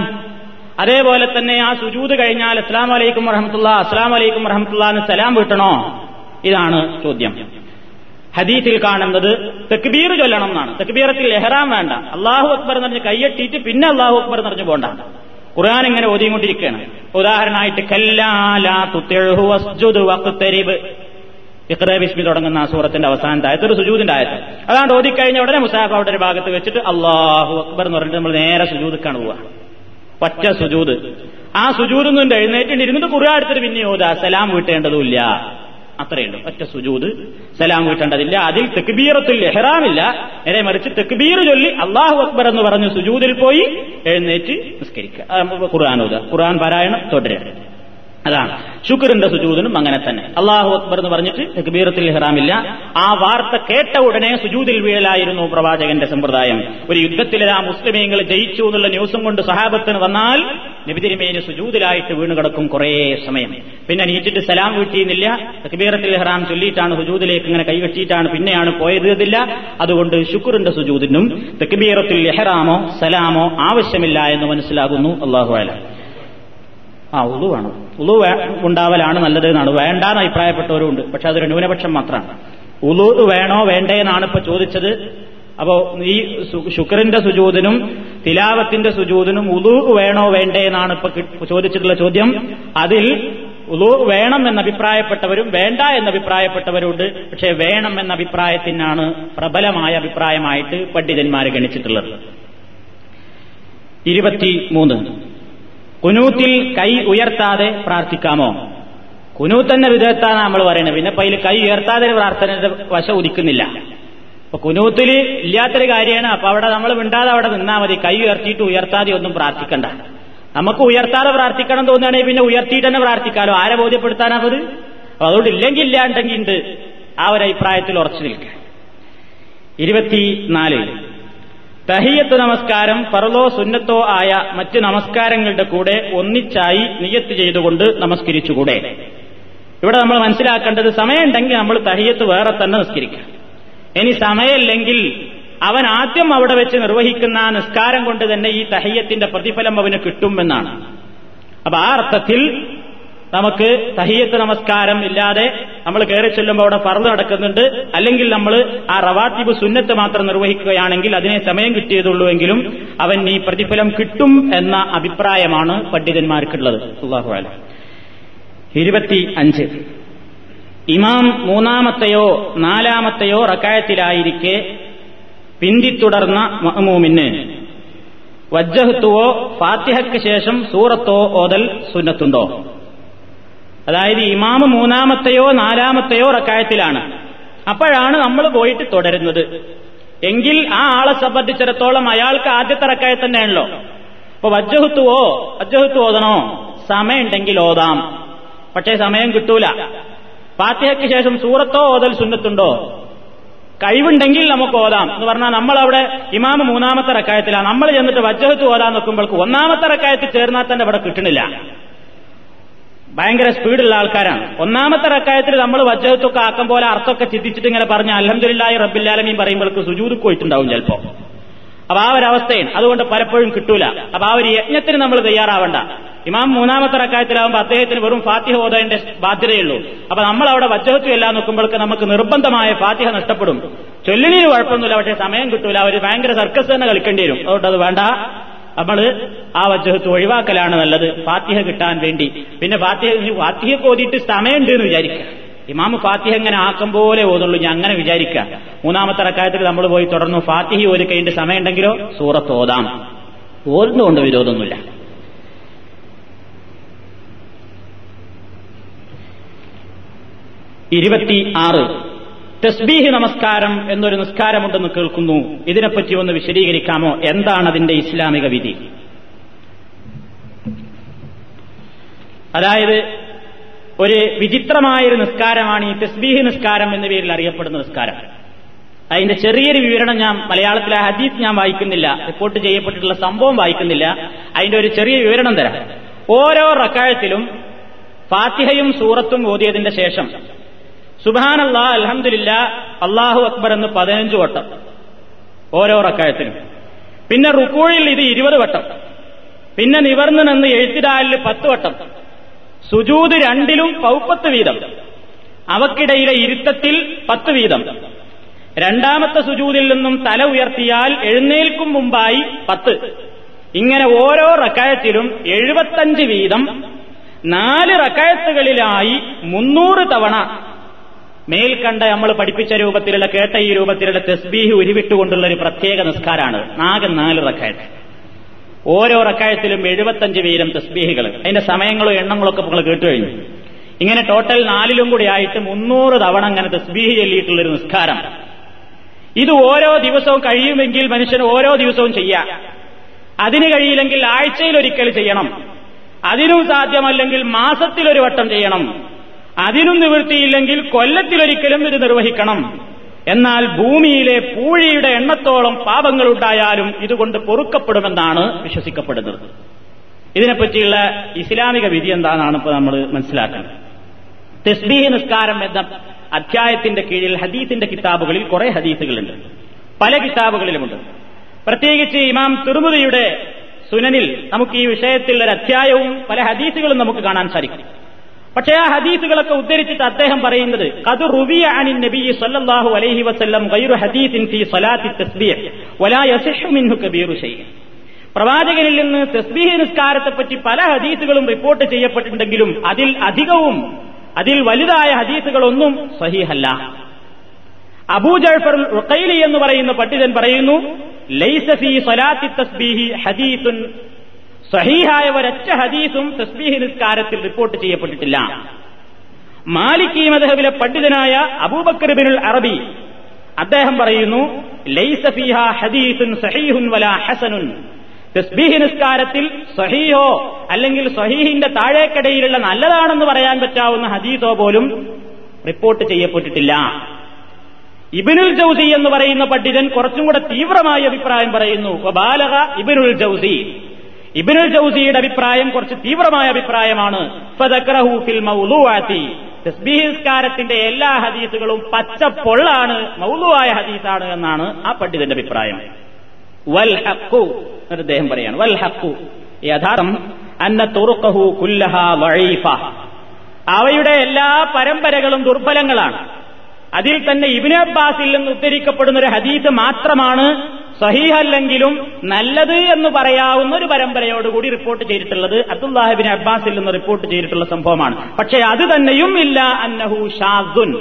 അതേപോലെ തന്നെ ആ സുജൂദ് കഴിഞ്ഞാൽ അസ്സലാമു അലൈക്കും വറഹ്മത്തുള്ളാഹ്, അസ്സലാമു അലൈക്കും വറഹ്മത്തുള്ളാഹ് എന്ന് സലാം വീട്ടണോ? ഇതാണ് ചോദ്യം. ഹദീസിൽ കാണുന്നത് തക്ബീർ ചൊല്ലണം എന്നാണ്. തക്ബീറത്തിൽ ഇഹ്റാം വേണ്ട, അല്ലാഹു അക്ബർ എന്ന് പറഞ്ഞ് കൈയ്യട്ടിയിട്ട് പിന്നെ അല്ലാഹു അക്ബർ എന്ന് പറഞ്ഞ് പോകണ്ട. ഖുർആൻ ഇങ്ങനെ ഓതിക്കൊണ്ടിരിക്കുകയാണ്. ഉദാഹരണമായിട്ട് കല്ലാ ലാ തുതിഉഹു വസ്ജുദ് വഖ്തരിബ്, ഇഖ്റാ ബിസ്മി തുടങ്ങുന്ന ആ സൂറത്തിന്റെ അവസാനത്തെ ആയത്ത് ഒരു സുജൂദിന്റെ ആയത്ത്. അതാണ് ഓതിക്കഴിഞ്ഞ ഉടനെ മുസാഫ് അവിടെ ഒരു ഭാഗത്ത് വെച്ചിട്ട് അല്ലാഹു അക്ബർ എന്ന് പറഞ്ഞിട്ട് നമ്മൾ നേരെ സുജൂദിക്കാണ് പോവുക. ഒറ്റ സുജൂദ്. ആ സുജൂദൊന്നും എഴുന്നേറ്റിട്ടിരുന്നിട്ട് ഖുർആൻ എടുത്തിട്ട് പിന്നെ ഓതാ, സലാം വീട്ടേണ്ടതുമില്ല. അത്രയുണ്ട്, ഒറ്റ സുജൂദ്, സലാം വീട്ടേണ്ടതില്ല. അതിൽ തക്ബീറത്തുൽ ഇഹ്റാമില്ല. നേരെ മറിച്ച് തക്ബീർ ചൊല്ലി അല്ലാഹു അക്ബർ എന്ന് പറഞ്ഞ് സുജൂദിൽ പോയി എഴുന്നേറ്റ് നിസ്കരിക്കുക, ഖുർആൻ ഓതുക, ഖുർആൻ പാരായണം തുടരുക. അതാണ്. ശുക്റിന്റെ സുജൂദിനും അങ്ങനെ തന്നെ അല്ലാഹു അക്ബർ എന്ന് പറഞ്ഞിട്ട് തക്ബീറത്തുൽ ഇഹ്റാമില്ല. ആ വാർത്ത കേട്ട ഉടനെ സുജൂദിൽ വീഴലായിരുന്നു പ്രവാചകന്റെ സമ്പ്രദായം. ഒരു യുദ്ധത്തിലെ ആ മുസ്ലിമീങ്ങൾ ജയിച്ചു എന്നുള്ള ന്യൂസും കൊണ്ട് സഹാബത്തിന് വന്നാൽ നബി തിരുമേനി സുജൂദിലായിട്ട് വീണുകിടക്കും കുറേ സമയം. പിന്നെ നീറ്റിട്ട് സലാം വീട്ടിയിരുന്നില്ല, തക്ബീറത്തുൽ ഇഹ്റാം ചൊല്ലിയിട്ടാണ് സുജൂദിലേക്ക് ഇങ്ങനെ കൈവെട്ടിയിട്ടാണ് പിന്നെയാണ് പോയതില്ല. അതുകൊണ്ട് ശുക്റിന്റെ സുജൂദിനും തക്ബീറത്തുൽ ഇഹ്റാമോ സലാമോ ആവശ്യമില്ല എന്ന് മനസ്സിലാകുന്നു. അല്ലാഹു അലം. ഉളു വേണം, ഉളു ഉണ്ടാവലാണ് നല്ലത് എന്നാണ്. വേണ്ടാന്ന് അഭിപ്രായപ്പെട്ടവരും ഉണ്ട്, പക്ഷെ അതൊരു ന്യൂനപക്ഷം മാത്രമാണ്. ഉളു വേണോ വേണ്ടേ എന്നാണ് ഇപ്പൊ ചോദിച്ചത്. അപ്പോ ഈ ശുക്റിന്റെ സുജൂദിനും തിലാവത്തിന്റെ സുജൂദിനും ഉളു വേണോ വേണ്ടേ എന്നാണ് ഇപ്പൊ ചോദിച്ചിട്ടുള്ള ചോദ്യം. അതിൽ ഉളു വേണം എന്നഭിപ്രായപ്പെട്ടവരും വേണ്ട എന്നഭിപ്രായപ്പെട്ടവരും ഉണ്ട്. പക്ഷെ വേണം എന്ന അഭിപ്രായത്തിനാണ് പ്രബലമായ അഭിപ്രായമായിട്ട് പണ്ഡിതന്മാർ ഗണിച്ചിട്ടുള്ളത്. 23 കുനൂത്തിൽ കൈ ഉയർത്താതെ പ്രാർത്ഥിക്കാമോ? കുനൂത്ത് തന്നെ വിധേയത്താണ് നമ്മൾ പറയുന്നത്, പിന്നെ അതിൽ കൈ ഉയർത്താതെ പ്രാർത്ഥനയുടെ വശ ഉദിക്കുന്നില്ല. അപ്പൊ കുനൂത്തിൽ ഇല്ലാത്തൊരു കാര്യമാണ്. അപ്പൊ അവിടെ നമ്മൾ മിണ്ടാതെ അവിടെ നിന്നാൽ മതി. കൈ ഉയർത്തിയിട്ട് ഉയർത്താതെ ഒന്നും പ്രാർത്ഥിക്കണ്ട. നമുക്ക് ഉയർത്താതെ പ്രാർത്ഥിക്കണം തോന്നുകയാണെങ്കിൽ പിന്നെ ഉയർത്തിയിട്ട് തന്നെ പ്രാർത്ഥിക്കാമല്ലോ. ആരെ ബോധ്യപ്പെടുത്താനാവത്? അപ്പൊ അതുകൊണ്ട് ഇല്ലെങ്കിൽ ഇല്ലാണ്ടെങ്കിൽ ഉണ്ട്. ആ ഒരു അഭിപ്രായത്തിൽ ഉറച്ചു നിൽക്കുക. 24 തഹിയ്യത്ത് നമസ്കാരം ഫർളോ സുന്നത്തോ ആയ മറ്റ് നമസ്കാരങ്ങളുടെ കൂടെ ഒന്നിച്ചായി നിയ്യത്ത് ചെയ്തുകൊണ്ട് നമസ്കരിച്ചുകൂടെ? ഇവിടെ നമ്മൾ മനസ്സിലാക്കേണ്ടത് സമയമുണ്ടെങ്കിൽ നമ്മൾ തഹിയ്യത്ത് വേറെ തന്നെ നിസ്കരിക്കാം. ഇനി സമയമില്ലെങ്കിൽ അവൻ ആദ്യം അവിടെ വെച്ച് നിർവഹിക്കുന്ന ആ നിസ്കാരം കൊണ്ട് തന്നെ ഈ തഹിയ്യത്തിന്റെ പ്രതിഫലം അവന് കിട്ടുമെന്നാണ്. അപ്പൊ ആ അർത്ഥത്തിൽ നമുക്ക് തഹിയ്യത്ത് നമസ്കാരം ഇല്ലാതെ നമ്മൾ കയറി ചെല്ലുമ്പോൾ അവിടെ ഫർള് നടക്കുന്നുണ്ട്, അല്ലെങ്കിൽ നമ്മൾ ആ റവാത്തിബ് സുന്നത്ത് മാത്രം നിർവഹിക്കുകയാണെങ്കിൽ അതിനെ സമയം കിട്ടിയതുള്ളൂ എങ്കിലും അവൻ ഈ പ്രതിഫലം കിട്ടും എന്ന അഭിപ്രായമാണ് പണ്ഡിതന്മാർക്കുള്ളത്. അല്ലാഹു അലം. 25 ഇമാം 3-ാമത്തെയോ 4-ാമത്തെയോ റക്കായത്തിലായിരിക്കെ പിന്തിത്തുടർന്ന മഅ്മൂമിന് വജ്ജഹ്തുവോ ഫാത്തിഹയ്ക്ക് ശേഷം സൂറത്തോ ഓതൽ സുന്നത്തുണ്ടോ? അതായത് ഇമാമ് 3-ാമത്തെയോ 4-ാമത്തെയോ റക്കായത്തിലാണ്, അപ്പോഴാണ് നമ്മൾ പോയിട്ട് തുടരുന്നത് എങ്കിൽ ആ ആളെ സംബന്ധിച്ചിടത്തോളം അയാൾക്ക് ആദ്യത്തെ റക്കായത്ത് തന്നെയാണല്ലോ. അപ്പൊ വജ്ജഹ്തു ഓതണോ? സമയമുണ്ടെങ്കിൽ ഓതാം, പക്ഷേ സമയം കിട്ടൂല. ഫാത്തിഹയ്ക്ക് ശേഷം സൂറത്തോ ഓതൽ സുന്നത്തുണ്ടോ? കഴിവുണ്ടെങ്കിൽ നമുക്ക് ഓതാം എന്ന് പറഞ്ഞാൽ നമ്മളവിടെ ഇമാമ് 3-ാമത്തെ റക്കായത്തിലാണ്, നമ്മൾ ചെന്നിട്ട് വജ്ജഹ്തു ഓതാൻ നോക്കുമ്പോൾക്ക് 1-ാമത്തെ റക്കായത്തിൽ ചേർന്നാൽ തന്നെ ഇവിടെ കിട്ടണില്ല. ഭയങ്കര സ്പീഡുള്ള ആൾക്കാരാണ്. ഒന്നാമത്തെ റക്കായത്തിൽ നമ്മൾ വജ്ജത്തൊക്കെ ആക്കം പോലെ അർത്ഥമൊക്കെ ചിന്തിച്ചിട്ട് ഇങ്ങനെ പറഞ്ഞ അൽഹംദുലില്ലാഹി റബ്ബിൽ ആലമീൻ പറയുമ്പോഴേക്ക് സുജൂദ് പോയിട്ടുണ്ടാവും ചിലപ്പോ. അപ്പൊ ആ ഒരു അവസ്ഥയാണ്, അതുകൊണ്ട് പലപ്പോഴും കിട്ടൂല. അപ്പൊ ആ ഒരു യജ്ഞത്തിന് നമ്മൾ തയ്യാറാവണ്ട. ഇമാം മൂന്നാമത്തെ റക്കായത്തിലാവുമ്പോൾ അദ്ദേഹത്തിന് വെറും ഫാത്തിഹ ഓതേണ്ട ബാധ്യതയുള്ളൂ. അപ്പൊ നമ്മൾ അവിടെ വജ്ജഹത്തു എല്ലാം നോക്കുമ്പോഴേക്ക് നമുക്ക് നിർബന്ധമായ ഫാത്തിഹ നഷ്ടപ്പെടും. ചൊല്ലിനീര് കുഴപ്പമൊന്നുമില്ല, പക്ഷേ സമയം കിട്ടൂല, അവർ ഭയങ്കര സർക്കസ് തന്നെ കളിക്കേണ്ടി വരും. അതുകൊണ്ട് അത് വേണ്ട, നമ്മൾ ആ വജ്ജഹത്ത് ഒഴിവാക്കലാണ് നല്ലത് ഫാത്തിഹ കിട്ടാൻ വേണ്ടി. പിന്നെ ഫാത്തിഹ ഓതിയിട്ട് സമയമുണ്ട് എന്ന് വിചാരിക്കുക. ഇമാമ് ഫാത്തിഹ എങ്ങനെ ആക്കം പോലെ ഓതുള്ളൂ ഞാൻ അങ്ങനെ വിചാരിക്കുക. മൂന്നാമത്തെ റക്കായത്തിൽ നമ്മൾ പോയി തുടർന്നു ഫാത്തിഹ ഓതി കഴിഞ്ഞിട്ട് സമയമുണ്ടെങ്കിലോ സൂറത്ത് ഓതാം. ഓർന്നുകൊണ്ട് വിരോധമൊന്നുമില്ല. തസ്ബീഹ് നമസ്കാരം എന്നൊരു നിസ്കാരമുണ്ടെന്ന് കേൾക്കുന്നു, ഇതിനെപ്പറ്റി ഒന്ന് വിശദീകരിക്കാമോ? എന്താണ് അതിന്റെ ഇസ്ലാമിക വിധി? അതായത് ഒരു വിചിത്രമായൊരു നിസ്കാരമാണ് ഈ തസ്ബീഹ് നിസ്കാരം എന്ന പേരിൽ അറിയപ്പെടുന്ന നിസ്കാരം. അതിന്റെ ചെറിയൊരു വിവരണം ഞാൻ മലയാളത്തിലെ ഹദീസ് ഞാൻ വായിക്കുന്നില്ല, റിപ്പോർട്ട് ചെയ്യപ്പെട്ടിട്ടുള്ള സംഭവം വായിക്കുന്നില്ല, അതിന്റെ ഒരു ചെറിയ വിവരണം തരാം. ഓരോ റക്അത്തിലും ഫാത്തിഹയും സൂറത്തും ഓതിയതിന്റെ ശേഷം സുബ്ഹാനല്ലാഹ് അൽഹംദുലില്ലാ അല്ലാഹു അക്ബർ എന്ന് 15 വട്ടം ഓരോ റക്അത്തിലും, പിന്നെ റുക്കൂഇൽ ഇത് 20 വട്ടം, പിന്നെ നിവർന്നു നിന്ന് എഴുത്തിടാലിൽ 10 വട്ടം, സുജൂദ് 2ലും 10 വീതം, അവക്കിടയിലെ ഇരുത്തത്തിൽ 10 വീതം, രണ്ടാമത്തെ സുജൂദിൽ നിന്നും തല ഉയർത്തിയാൽ എഴുന്നേൽക്കും മുമ്പായി 10, ഇങ്ങനെ ഓരോ റക്അത്തിലും 75 വീതം 4 റക്അത്തുകളിലായി 300 തവണ മേൽക്കണ്ട നമ്മൾ പഠിപ്പിച്ച രൂപത്തിലുള്ള കേട്ട ഈ രൂപത്തിലുള്ള തസ്ബീഹ് ഉരുവിട്ടുകൊണ്ടുള്ള ഒരു പ്രത്യേക നിസ്കാരമാണ്. ആകെ 4 റക്അത്ത്, ഓരോ റക്അത്തിലും 75 വീതം തസ്ബീഹുകൾ, അതിന്റെ സമയങ്ങളോ എണ്ണങ്ങളൊക്കെ നമ്മൾ കേട്ടു കഴിഞ്ഞു. ഇങ്ങനെ ടോട്ടൽ 4ലും കൂടി ആയിട്ട് 300 തവണ അങ്ങനെ തസ്ബീഹ് ചൊല്ലിയിട്ടുള്ളൊരു നിസ്കാരം. ഇത് ഓരോ ദിവസവും കഴിയുമെങ്കിൽ മനുഷ്യൻ ഓരോ ദിവസവും ചെയ്യാം. അതിന് കഴിയില്ലെങ്കിൽ ആഴ്ചയിലൊരിക്കൽ ചെയ്യണം. അതിനും സാധ്യമല്ലെങ്കിൽ മാസത്തിലൊരു വട്ടം ചെയ്യണം. അതിനും നിവൃത്തിയില്ലെങ്കിൽ കൊല്ലത്തിലൊരിക്കലും ഇത് നിർവഹിക്കണം. എന്നാൽ ഭൂമിയിലെ പൂഴിയുടെ എണ്ണത്തോളം പാപങ്ങളുണ്ടായാലും ഇതുകൊണ്ട് പൊറുക്കപ്പെടുമെന്നാണ് വിശ്വസിക്കപ്പെടുന്നത്. ഇതിനെപ്പറ്റിയുള്ള ഇസ്ലാമിക വിധി എന്താണെന്നാണ് ഇപ്പോൾ നമ്മൾ മനസ്സിലാക്കുന്നത്. തസ്ബീഹ് നിസ്കാരം എന്ന അധ്യായത്തിന്റെ കീഴിൽ ഹദീസിന്റെ കിതാബുകളിൽ കുറെ ഹദീസുകളുണ്ട്, പല കിതാബുകളിലുമുണ്ട്. പ്രത്യേകിച്ച് ഇമാം തിർമിദിയുടെ സുനനിൽ നമുക്ക് ഈ വിഷയത്തിൽ ഒരു അധ്യായവും പല ഹദീസുകളും നമുക്ക് കാണാൻ സാധിക്കും. പക്ഷേ ആ ഹദീസുകളൊക്കെ ഉദ്ധരിച്ചിട്ട് അദ്ദേഹം പറയുന്നത് ഖദ് റുവിയ അനിൻ നബി സല്ലല്ലാഹു അലൈഹി വസല്ലം ഗൈറു ഹദീസിൻ ഫീ സ്വലാത്തി തസ്ബീഹ് വലാ യസിഹു മിൻഹു കബീറു ശൈഅ്. പ്രവാചകനിൽ നിന്ന് തസ്ബീഹ് നിസ്കാരത്തെപ്പറ്റി പല ഹദീസുകളും റിപ്പോർട്ട് ചെയ്യപ്പെട്ടിട്ടുണ്ടെങ്കിലും അതിൽ അധികവും അതിൽ വലുതായ ഹദീസുകളൊന്നും സ്വഹീഹല്ല. അബൂ ജഅ്ഫർ ഉഖൈലി എന്ന് പറയുന്ന പണ്ഡിതൻ പറയുന്നു ലൈസ ഫീ സ്വലാത്തി തസ്ബീഹി ഹദീസുൻ, സഹീഹായ ഒരൊറ്റ ഹദീസും തസ്ബീഹ് നിസ്കാരത്തിൽ റിപ്പോർട്ട് ചെയ്യപ്പെട്ടിട്ടില്ല. മാലിക്കി മദ്ഹബിലെ പണ്ഡിതനായ അബൂബക്കർ ഇബ്നുൽ അറബി അദ്ദേഹം പറയുന്നു ലൈസ ഫീഹാ ഹദീസുൻ സഹീഹുൻ വലാ ഹസനുൻ, തസ്ബീഹ് നിസ്കാരത്തിൽ സഹീഹോ അല്ലെങ്കിൽ സഹീഹിന്റെ താഴേക്കിടയിലുള്ള നല്ലതാണെന്ന് പറയാൻ പറ്റാവുന്ന ഹദീസോ പോലും റിപ്പോർട്ട് ചെയ്യപ്പെട്ടിട്ടില്ല. ഇബ്നുൽ ജൗസി എന്ന് പറയുന്ന പണ്ഡിതൻ കുറച്ചും കൂടെ തീവ്രമായ അഭിപ്രായം പറയുന്നു. വബാലഗ ഇബ്നുൽ ജൗസി, ഇബ്നുൽ ജൗസിയുടെ അഭിപ്രായം കുറച്ച് തീവ്രമായ അഭിപ്രായമാണ്. ഫദക്കറഹു ഫിൽ മൗളൂഅതി, തസ്ബീഹ് നിസ്കാരത്തിന്റെ എല്ലാ ഹദീസുകളും പച്ചപ്പൊള്ളാണ്, മൗളൂആയ ഹദീസാണ് എന്നാണ് ആ പണ്ഡിതന്റെ അഭിപ്രായം. വൽ ഹഖു അദ്ദേഹം പറയാണ് വൽ ഹഖു യഥാർത്ഥം അന്ന തുറുഖഹു കുല്ലഹാ വഈഫ, അവയുടെ എല്ലാ പരമ്പരകളും ദുർബലങ്ങളാണ്. അതിൽ തന്നെ ഇബ്നു അബ്ബാസിൽ നിന്ന് ഉദ്ധരിക്കപ്പെടുന്ന ഒരു ഹദീസ് മാത്രമാണ് സഹീഹല്ലെങ്കിലും നല്ലത് എന്ന് പറയാവുന്ന ഒരു പരമ്പരയോടുകൂടി റിപ്പോർട്ട് ചെയ്തിട്ടുള്ളത്. അബ്ദുല്ലാഹ് ഇബ്നു അബ്ബാസിൽ നിന്ന് റിപ്പോർട്ട് ചെയ്തിട്ടുള്ള സംഭവമാണ്. പക്ഷേ അത് തന്നെയും ഇല്ല അന്നഹു ഷാദുൻ,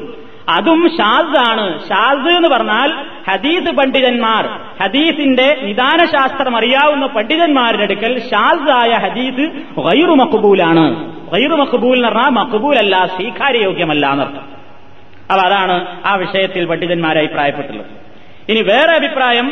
അതും ഷാദാണ്. ഷാദ് എന്ന് പറഞ്ഞാൽ ഹദീസ് പണ്ഡിതന്മാർ, ഹദീസിന്റെ നിദാനശാസ്ത്രം അറിയാവുന്ന പണ്ഡിതന്മാരുടെ അടുക്കൽ ഷാദായ ഹദീസ് ഗൈറു മഖ്ബൂലാണ്. ഗൈറു മഖ്ബൂൽ എന്ന് പറഞ്ഞാൽ മഖ്ബൂലല്ല, സ്വീകാര്യയോഗ്യമല്ല എന്നർത്ഥം. അപ്പൊ അതാണ് ആ വിഷയത്തിൽ പണ്ഡിതന്മാരായി അഭിപ്രായപ്പെട്ടുള്ളത്. ഇനി വേറെ അഭിപ്രായം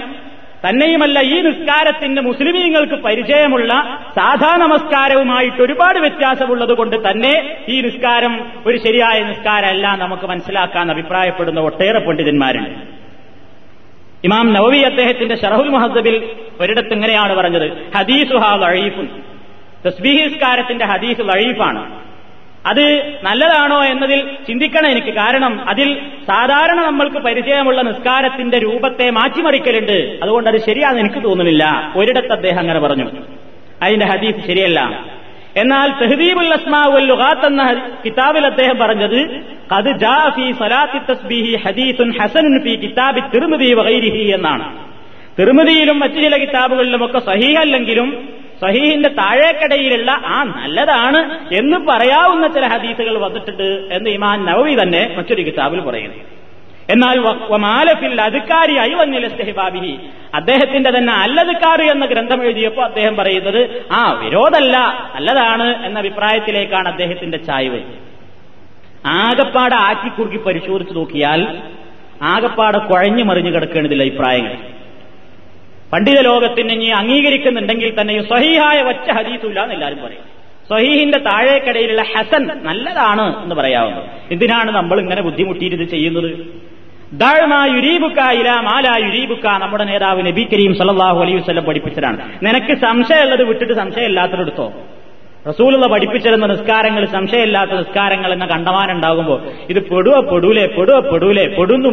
തന്നെയുമല്ല, ഈ നിസ്കാരത്തിന്റെ മുസ്ലിമീങ്ങൾക്ക് പരിചയമുള്ള സാധാ നമസ്കാരവുമായിട്ട് ഒരുപാട് വ്യത്യാസമുള്ളത് കൊണ്ട് തന്നെ ഈ നിസ്കാരം ഒരു ശരിയായ നിസ്കാരമല്ല നമുക്ക് മനസ്സിലാക്കാൻ അഭിപ്രായപ്പെടുന്ന ഒട്ടേറെ പണ്ഡിതന്മാരുണ്ട്. ഇമാം നവവി അദ്ദേഹത്തിന്റെ ശറഹുൽ മുഹദ്ദബിൽ ഒരിടത്ത് ഇങ്ങനെയാണ് പറഞ്ഞത്, ഹദീസുഹാ ദഈഫുൻ, തസ്ബീഹ് നിസ്കാരത്തിന്റെ ഹദീസ് ദഈഫാണ്. അത് നല്ലതാണോ എന്നതിൽ ചിന്തിക്കണം എനിക്ക്. കാരണം അതിൽ സാധാരണ നമ്മൾക്ക് പരിചയമുള്ള നിസ്കാരത്തിന്റെ രൂപത്തെ മാറ്റിമറിക്കലുണ്ട്. അതുകൊണ്ട് അത് ശരിയാണെന്ന് എനിക്ക് തോന്നുന്നില്ല. ഒരിടത്ത് അദ്ദേഹം അങ്ങനെ പറഞ്ഞു. അതിന്റെ ഹദീസ് ശരിയല്ല. എന്നാൽ തഹ്ദീബുൽ അസ്മാഇ വൽ ലുഗാത്ത് എന്ന കിതാബിൽ അദ്ദേഹം പറഞ്ഞത് ഖദ് ജാ ഫീ സലാത്തി തസ്ബീഹി ഹദീസുൻ ഹസനുൻ ഫീ കിതാബി തിർമിദി വഗൈരിഹി എന്നാണ്. തിർമിദിയിലും മറ്റു ചില കിതാബുകളിലുമൊക്കെ സഹീഹ് അല്ലെങ്കിലും സഹീഹിന്റെ താഴേക്കടയിലുള്ള ആ നല്ലതാണ് എന്ന് പറയാവുന്ന ചില ഹദീസുകൾ വന്നിട്ടുണ്ട് എന്ന് ഇമാം നവവി തന്നെ മറ്റൊരു കിതാബിൽ പറയുന്നു. എന്നാൽ വമാലഫിൽ അദ്കാരി അയ്വന്നിൽ ഇസ്തിഹ്ബാബിഹി, അദ്ദേഹത്തിന്റെ തന്നെ അല്ലദ്കാരി എന്ന ഗ്രന്ഥം എഴുതിയപ്പോൾ അദ്ദേഹം പറയുന്നത് വിരോധമല്ല, നല്ലതാണ് എന്ന അഭിപ്രായത്തിലേക്കാണ് അദ്ദേഹത്തിന്റെ ചായ്വ്. ആകപ്പാടെ ആറ്റിക്കുറുക്കി പരിശോധിച്ചു നോക്കിയാൽ ആകപ്പാടെ കുഴഞ്ഞു മറിഞ്ഞു കിടക്കുകയാണ് ഇതിലെ അഭിപ്രായങ്ങൾ. പണ്ഡിത ലോകത്തിന് ഇനി അംഗീകരിക്കുന്നുണ്ടെങ്കിൽ തന്നെയും സ്വഹീഹായ ഒറ്റ ഹദീസുമില്ല എന്ന് എല്ലാവരും പറയും. സ്വഹീഹിന്റെ താഴേക്കിടയിലുള്ള ഹസൻ നല്ലതാണ് എന്ന് പറയാവുന്നത്. എന്തിനാണ് നമ്മൾ ഇങ്ങനെ ബുദ്ധിമുട്ടിയിട്ട് ഇത് ചെയ്യുന്നത്? നമ്മുടെ നേതാവ് നബി കരീം സല്ലല്ലാഹു അലൈഹി വസല്ലം പഠിപ്പിച്ചതാണ്, നിനക്ക് സംശയമുള്ളത് വിട്ടിട്ട് സംശയമില്ലാത്തതെടുത്തോ. റസൂലുള്ള പഠിപ്പിച്ചിരുന്ന നിസ്കാരങ്ങൾ സംശയമില്ലാത്ത നിസ്കാരങ്ങൾ എന്ന കണ്ടമാനുണ്ടാകുമ്പോൾ ഇത്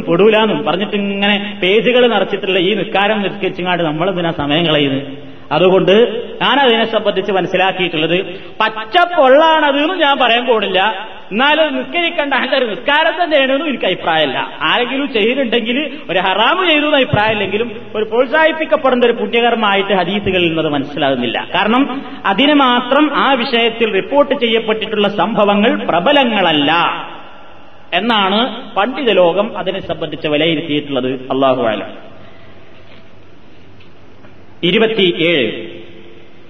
പെടുവെന്നും പറഞ്ഞിട്ട് ഇങ്ങനെ പേജുകൾ നിറച്ചിട്ടുള്ള ഈ നിസ്കാരം നിസ്കരിച്ചുകൊണ്ട് നമ്മളെന്തിനാ സമയം കളയുന്നത്? അതുകൊണ്ട് ഞാനതിനെ സംബന്ധിച്ച് മനസ്സിലാക്കിയിട്ടുള്ളത് പച്ച പൊള്ളാണത് എന്ന് ഞാൻ പറയാൻ പോണില്ല. എന്നാലും നിസ്കരിക്കേണ്ട ആൾക്കാർ നിസ്കാരം തന്നെയാണെന്നും എനിക്ക് അഭിപ്രായമല്ല. ആരെങ്കിലും ചെയ്തിട്ടുണ്ടെങ്കിൽ ഒരു ഹറാമ് ചെയ്തു എന്ന് അഭിപ്രായമില്ലെങ്കിലും ഒരു പ്രോത്സാഹിപ്പിക്കപ്പെടുന്ന ഒരു പുണ്യകർമ്മമായിട്ട് ഹദീസുകളിൽ നിന്നത് മനസ്സിലാകുന്നില്ല. കാരണം അതിന് മാത്രം ആ വിഷയത്തിൽ റിപ്പോർട്ട് ചെയ്യപ്പെട്ടിട്ടുള്ള സംഭവങ്ങൾ പ്രബലങ്ങളല്ല എന്നാണ് പണ്ഡിത ലോകം അതിനെ സംബന്ധിച്ച് വിലയിരുത്തിയിട്ടുള്ളത്. അല്ലാഹു അഅലം. 27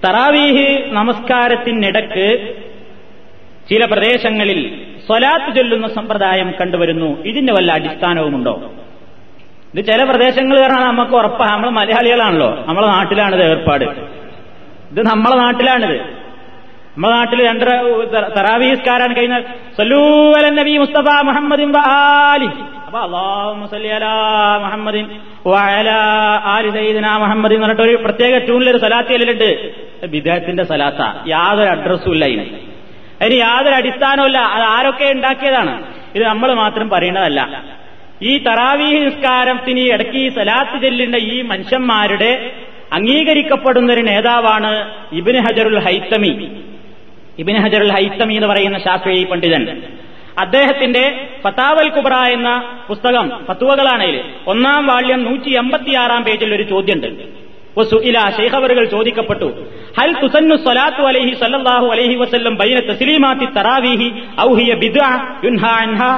തറാവീഹ് നമസ്കാരത്തിനിടക്ക് ചില പ്രദേശങ്ങളിൽ സ്വലാത്ത് ചൊല്ലുന്ന സമ്പ്രദായം കണ്ടുവരുന്നു. ഇതിന്റെ വല്ല അടിസ്ഥാനവുമുണ്ടോ? ഇത് ചില പ്രദേശങ്ങൾ കാരണം നമുക്ക് ഉറപ്പാണ്. നമ്മൾ മലയാളികളാണല്ലോ, നമ്മളെ നാട്ടിലാണിത് ഏർപ്പാട്. ഇത് നമ്മളെ നാട്ടിലാണിത്. നമ്മുടെ നാട്ടിൽ രണ്ടര തറാവീഹ് നിസ്കാരമാണ് കഴിഞ്ഞാൽ സല്ലൂ അല നബി മുസ്തഫ മുഹമ്മദിൻ വആലി, അപ്പൊ അല്ലാഹുമ്മ സല്ലി അലാ മുഹമ്മദിൻ വഅലാ ആലി സയ്യിദിനാ മുഹമ്മദിൻ എന്ന് പറഞ്ഞിട്ട് ഒരു പ്രത്യേക ട്യൂണിലൊരു സലാത്ത് ചൊല്ലുന്നുണ്ട്. ബിദ്അത്തിന്റെ സലാത്താ, യാതൊരു അഡ്രസ്സും ഇല്ല, അതിന് യാതൊരു അടിസ്ഥാനമില്ല. അത് ആരൊക്കെ ഉണ്ടാക്കിയതാണ്? ഇത് നമ്മൾ മാത്രം പറയേണ്ടതല്ല. ഈ തറാവീഹ് നിസ്കാരത്തിന് ഇടയ്ക്ക് ഈ സലാത്ത് ചൊല്ലേണ്ട ഈ മനുഷ്യന്മാരുടെ അംഗീകരിക്കപ്പെടുന്നൊരു നേതാവാണ് ഇബ്നു ഹജറുൽ ഹൈത്തമി എന്ന് പറയുന്ന ശാഫിഈ പണ്ഡിതൻ. അദ്ദേഹത്തിന്റെ ഫതാവൽ കുബ്ര എന്ന പുസ്തകം, ഫത്വകളാണേൽ 1-ാം വാള്യം 186-ാം പേജിൽ ഒരു ചോദ്യമുണ്ട്. ശൈഖ് അവറുകൾ ചോദിക്കപ്പെട്ടു ഹൽ തുസന്നു സ്വലാത്തു അലൈഹി സല്ലല്ലാഹു അലൈഹി വസല്ലം ബൈന തസ്ലീമാത്തി തറാവീഹി ഔ ഹിയ ബിദ്അ യുൻഹാ അൻഹാ.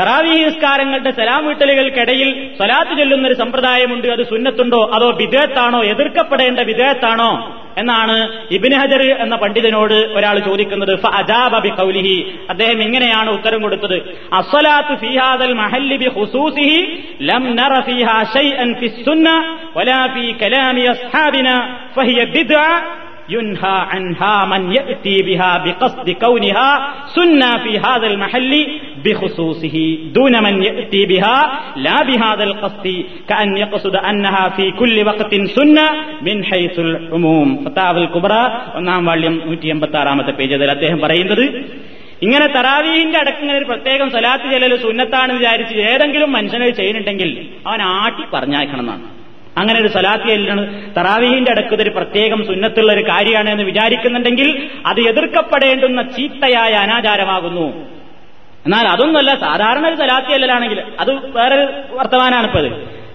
തറാവീഹ് നിസ്കാരങ്ങളുടെ സലാം വീട്ടലുകൾക്കിടയിൽ സ്വലാത്ത് ചൊല്ലുന്നൊരു സമ്പ്രദായമുണ്ട്, അത് സുന്നത്തുണ്ടോ അതോ ബിദ്അത്താണോ, എതിർക്കപ്പെടേണ്ട ബിദ്അത്താണോ എന്നാണ് ഇബ്നു ഹജർ എന്ന പണ്ഡിതനോട് ഒരാൾ ചോദിക്കുന്നത്. ഫഅജാബ ബിഖൗലിഹി, അദ്ദേഹം ഇങ്ങനെയാണ് ഉത്തരം കൊടുത്തത് അസ്സലാത്തു ഫീ ഹാദൽ മഹല്ലി ബിഖുസൂസിഹി ലം നറ ഫീഹാ ശൈഅൻ ഫിസ്സുന്ന വലാ ഫീ കലാമി അസ്ഹാബിനാ ഫഹിയ ബിദ്അ യുൻഹാ അൻഹാ മൻ യഅതി ബിഹാ ബിഖസ്ദി കൗനിഹാ സുന്ന ഫീ ഹാദൽ മഹല്ലി ബിഖുസൂസിഹി ദൂന മൻ യഅതി ബിഹാ ലാ ബിഹാദൽ ഖസ്ദി കഅൻ യഖ്സുദ അന്നഹാ ഫീ കുല്ലി വഖത്തിൻ സുന്ന മിൻ ഹൈസുൽ ഉമൂം. ഫതാവൽ കുബ്ര 1-ാം വാള്യം 186-ാമത്തെ പേജ്. അതിൽ അദ്ദേഹം പറയുന്നത് ഇങ്ങനെ തറാവീഹിന്റെ അടക്കം ഒരു പ്രത്യേകം സ്വലാത്ത് ചൊല്ലൽ സുന്നത്താണെന്ന് വിചാരിച്ച് ഏതെങ്കിലും മനുഷ്യനെ ചെയ്യുന്നുണ്ടെങ്കിൽ അവൻ ആട്ടി പറഞ്ഞയക്കണം എന്നാണ്. അങ്ങനെ ഒരു സലാത്ത് ചൊല്ലുന്നത് തറാവീഹിന്റെ അടുക്കത്തെ ഒരു പ്രത്യേകം സുന്നത്തുള്ള ഒരു കാര്യമാണ് എന്ന് വിചാരിക്കുന്നുണ്ടെങ്കിൽ അത് എതിർക്കപ്പെടേണ്ടുന്ന ചീത്തയായ അനാചാരമാകുന്നു. എന്നാൽ അതൊന്നുമല്ല, സാധാരണ ഒരു സലാത്ത് ചൊല്ലലാണെങ്കിൽ അത് വേറൊരു വർത്തമാനാണിപ്പത്.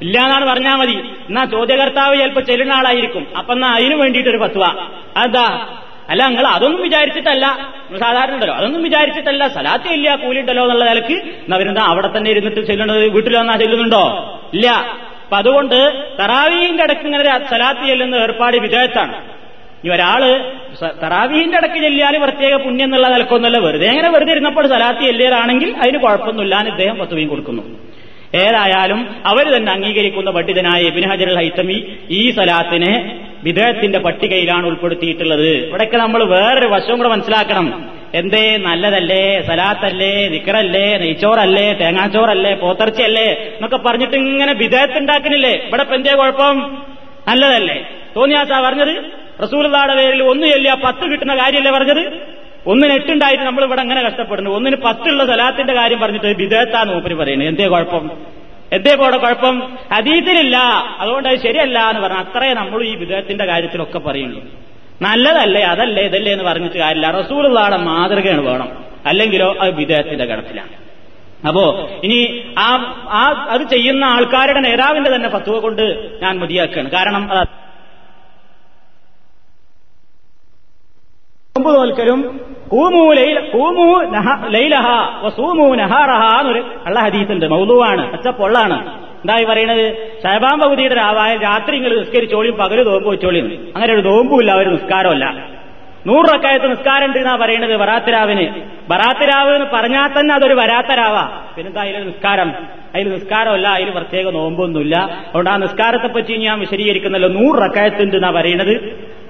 ഇല്ല എന്നാണ് പറഞ്ഞാൽ മതി. എന്നാൽ ചോദ്യകർത്താവ് ചിലപ്പോൾ ചെല്ലുന്ന ആളായിരിക്കും. അപ്പൊ എന്നാ അതിനു വേണ്ടിയിട്ടൊരു ഫത്വ അതാ അല്ല, നിങ്ങൾ അതൊന്നും വിചാരിച്ചിട്ടല്ല, നിങ്ങൾ സാധാരണ ഉണ്ടല്ലോ അതൊന്നും വിചാരിച്ചിട്ടല്ല സലാത്ത് ഇല്ല കൂലിണ്ടല്ലോ എന്നുള്ള നിലക്ക് അവരെന്താ അവിടെ തന്നെ ഇരുന്നിട്ട് ചെല്ലുന്നത്? വീട്ടിലൊന്നാ ചെല്ലുന്നുണ്ടോ? ഇല്ല. അപ്പൊ അതുകൊണ്ട് തറാവീഹിന്റെ അടക്ക് ഇങ്ങനെ സലാത്ത് ചെല്ലുന്ന ഏർപ്പാട് വിജയത്താണ്. ഈ ഒരാള് തറാവീഹിന്റെ അടക്ക് ചെല്ലിയാൽ പ്രത്യേക പുണ്യം എന്നുള്ള നിലക്കൊന്നുമല്ല, വെറുതെ അങ്ങനെ വെറുതെ ഇരുന്നപ്പോൾ സലാത്ത് ചെല്ലിയതാണെങ്കിൽ അതിന് കുഴപ്പമൊന്നുമില്ല എന്ന് ഇദ്ദേഹം ഫത്വയും കൊടുക്കുന്നു. ഏതായാലും അവർ തന്നെ അംഗീകരിക്കുന്ന പണ്ഡിതനായ ഇബ്നു ഹജറുൽ ഹൈത്തമി ഈ സലാത്തിനെ വിദഅത്തിന്റെ പട്ടികയിലാണ് ഉൾപ്പെടുത്തിയിട്ടുള്ളത്. ഇവിടെയൊക്കെ നമ്മൾ വേറൊരു വശവും കൂടെ മനസ്സിലാക്കണം. എന്തേ നല്ലതല്ലേ, സലാത്തല്ലേ, ദിക്റല്ലേ, നെയ്ച്ചോറല്ലേ, തേങ്ങാച്ചോറല്ലേ, പോത്തർച്ചയല്ലേ എന്നൊക്കെ പറഞ്ഞിട്ട് ഇങ്ങനെ വിദഅത്ത് ഉണ്ടാക്കുന്നില്ലേ? ഇവിടെ ഇപ്പൊ എന്തേ കുഴപ്പം? നല്ലതല്ലേ? തോന്നിയാച്ചാ പറഞ്ഞത്? റസൂലുള്ളാഹിയുടെ പേരിൽ 1 ചൊല്ലിയാ 10 കിട്ടുന്ന കാര്യമല്ലേ പറഞ്ഞത്? ഒന്നിന് 8 ഉണ്ടായിട്ട് നമ്മൾ ഇവിടെ അങ്ങനെ കഷ്ടപ്പെടുന്നു. 1 10 സ്വലാത്തിന്റെ കാര്യം പറഞ്ഞിട്ട് ബിദഅത്താണ് മൂപ്പര് പറയുന്നത്. എന്തേ കുഴപ്പം? എന്തേ പോടെ കുഴപ്പം? ഹദീസിലില്ല, അതുകൊണ്ട് അത് ശരിയല്ല എന്ന് പറഞ്ഞാൽ അത്രേ നമ്മൾ ഈ ബിദഅത്തിന്റെ കാര്യത്തിലൊക്കെ പറയുള്ളൂ. നല്ലതല്ലേ, അതല്ലേ, ഇതല്ലേ എന്ന് പറഞ്ഞിട്ട് കാര്യമില്ല. റസൂലുള്ളാഹിയുടെ മാതൃകയാണ് വേണം, അല്ലെങ്കിലോ അത് ബിദഅത്തിന്റെ കടത്തിലാണ്. അപ്പോ ഇനി അത് ചെയ്യുന്ന ആൾക്കാരുടെ നേതാവിന്റെ തന്നെ ഫത്വ കൊണ്ട് ഞാൻ മതിയാക്കുകയാണ്. കാരണം നോൽക്കലും ഉള്ള ഹദീസുണ്ട്, മൗലൂവാണ്, പച്ചപ്പൊള്ളാണ്. എന്തായി പറയണത്? ശഅബാൻ പകുതിയുടെ രാവായ രാത്രി ഇങ്ങനെ നിസ്കരിച്ചോളിയും പകല് നോമ്പ് വെച്ചോളിയും. അങ്ങനെ ഒരു നോമ്പുമില്ല, ഒരു നിസ്കാരമല്ല. 100 റക്അത്ത് നിസ്കാരം ഉണ്ട് എന്നാ പറയണത് ബറാത്തിരാവിന്. ബറാത്തിരാവ് എന്ന് പറഞ്ഞാൽ തന്നെ അതൊരു വരാത്തരാവാ. പിന്നെന്താ അതിലൊരു നിസ്കാരം? അതിൽ നിസ്കാരമല്ല, അതിൽ പ്രത്യേക നോമ്പൊന്നുമില്ല. അതുകൊണ്ട് ആ നിസ്കാരത്തെ പറ്റി ഞാൻ വിശദീകരിക്കുന്നല്ലോ. 100 റക്അത്ത് ഉണ്ട് എന്നാ പറയണത്.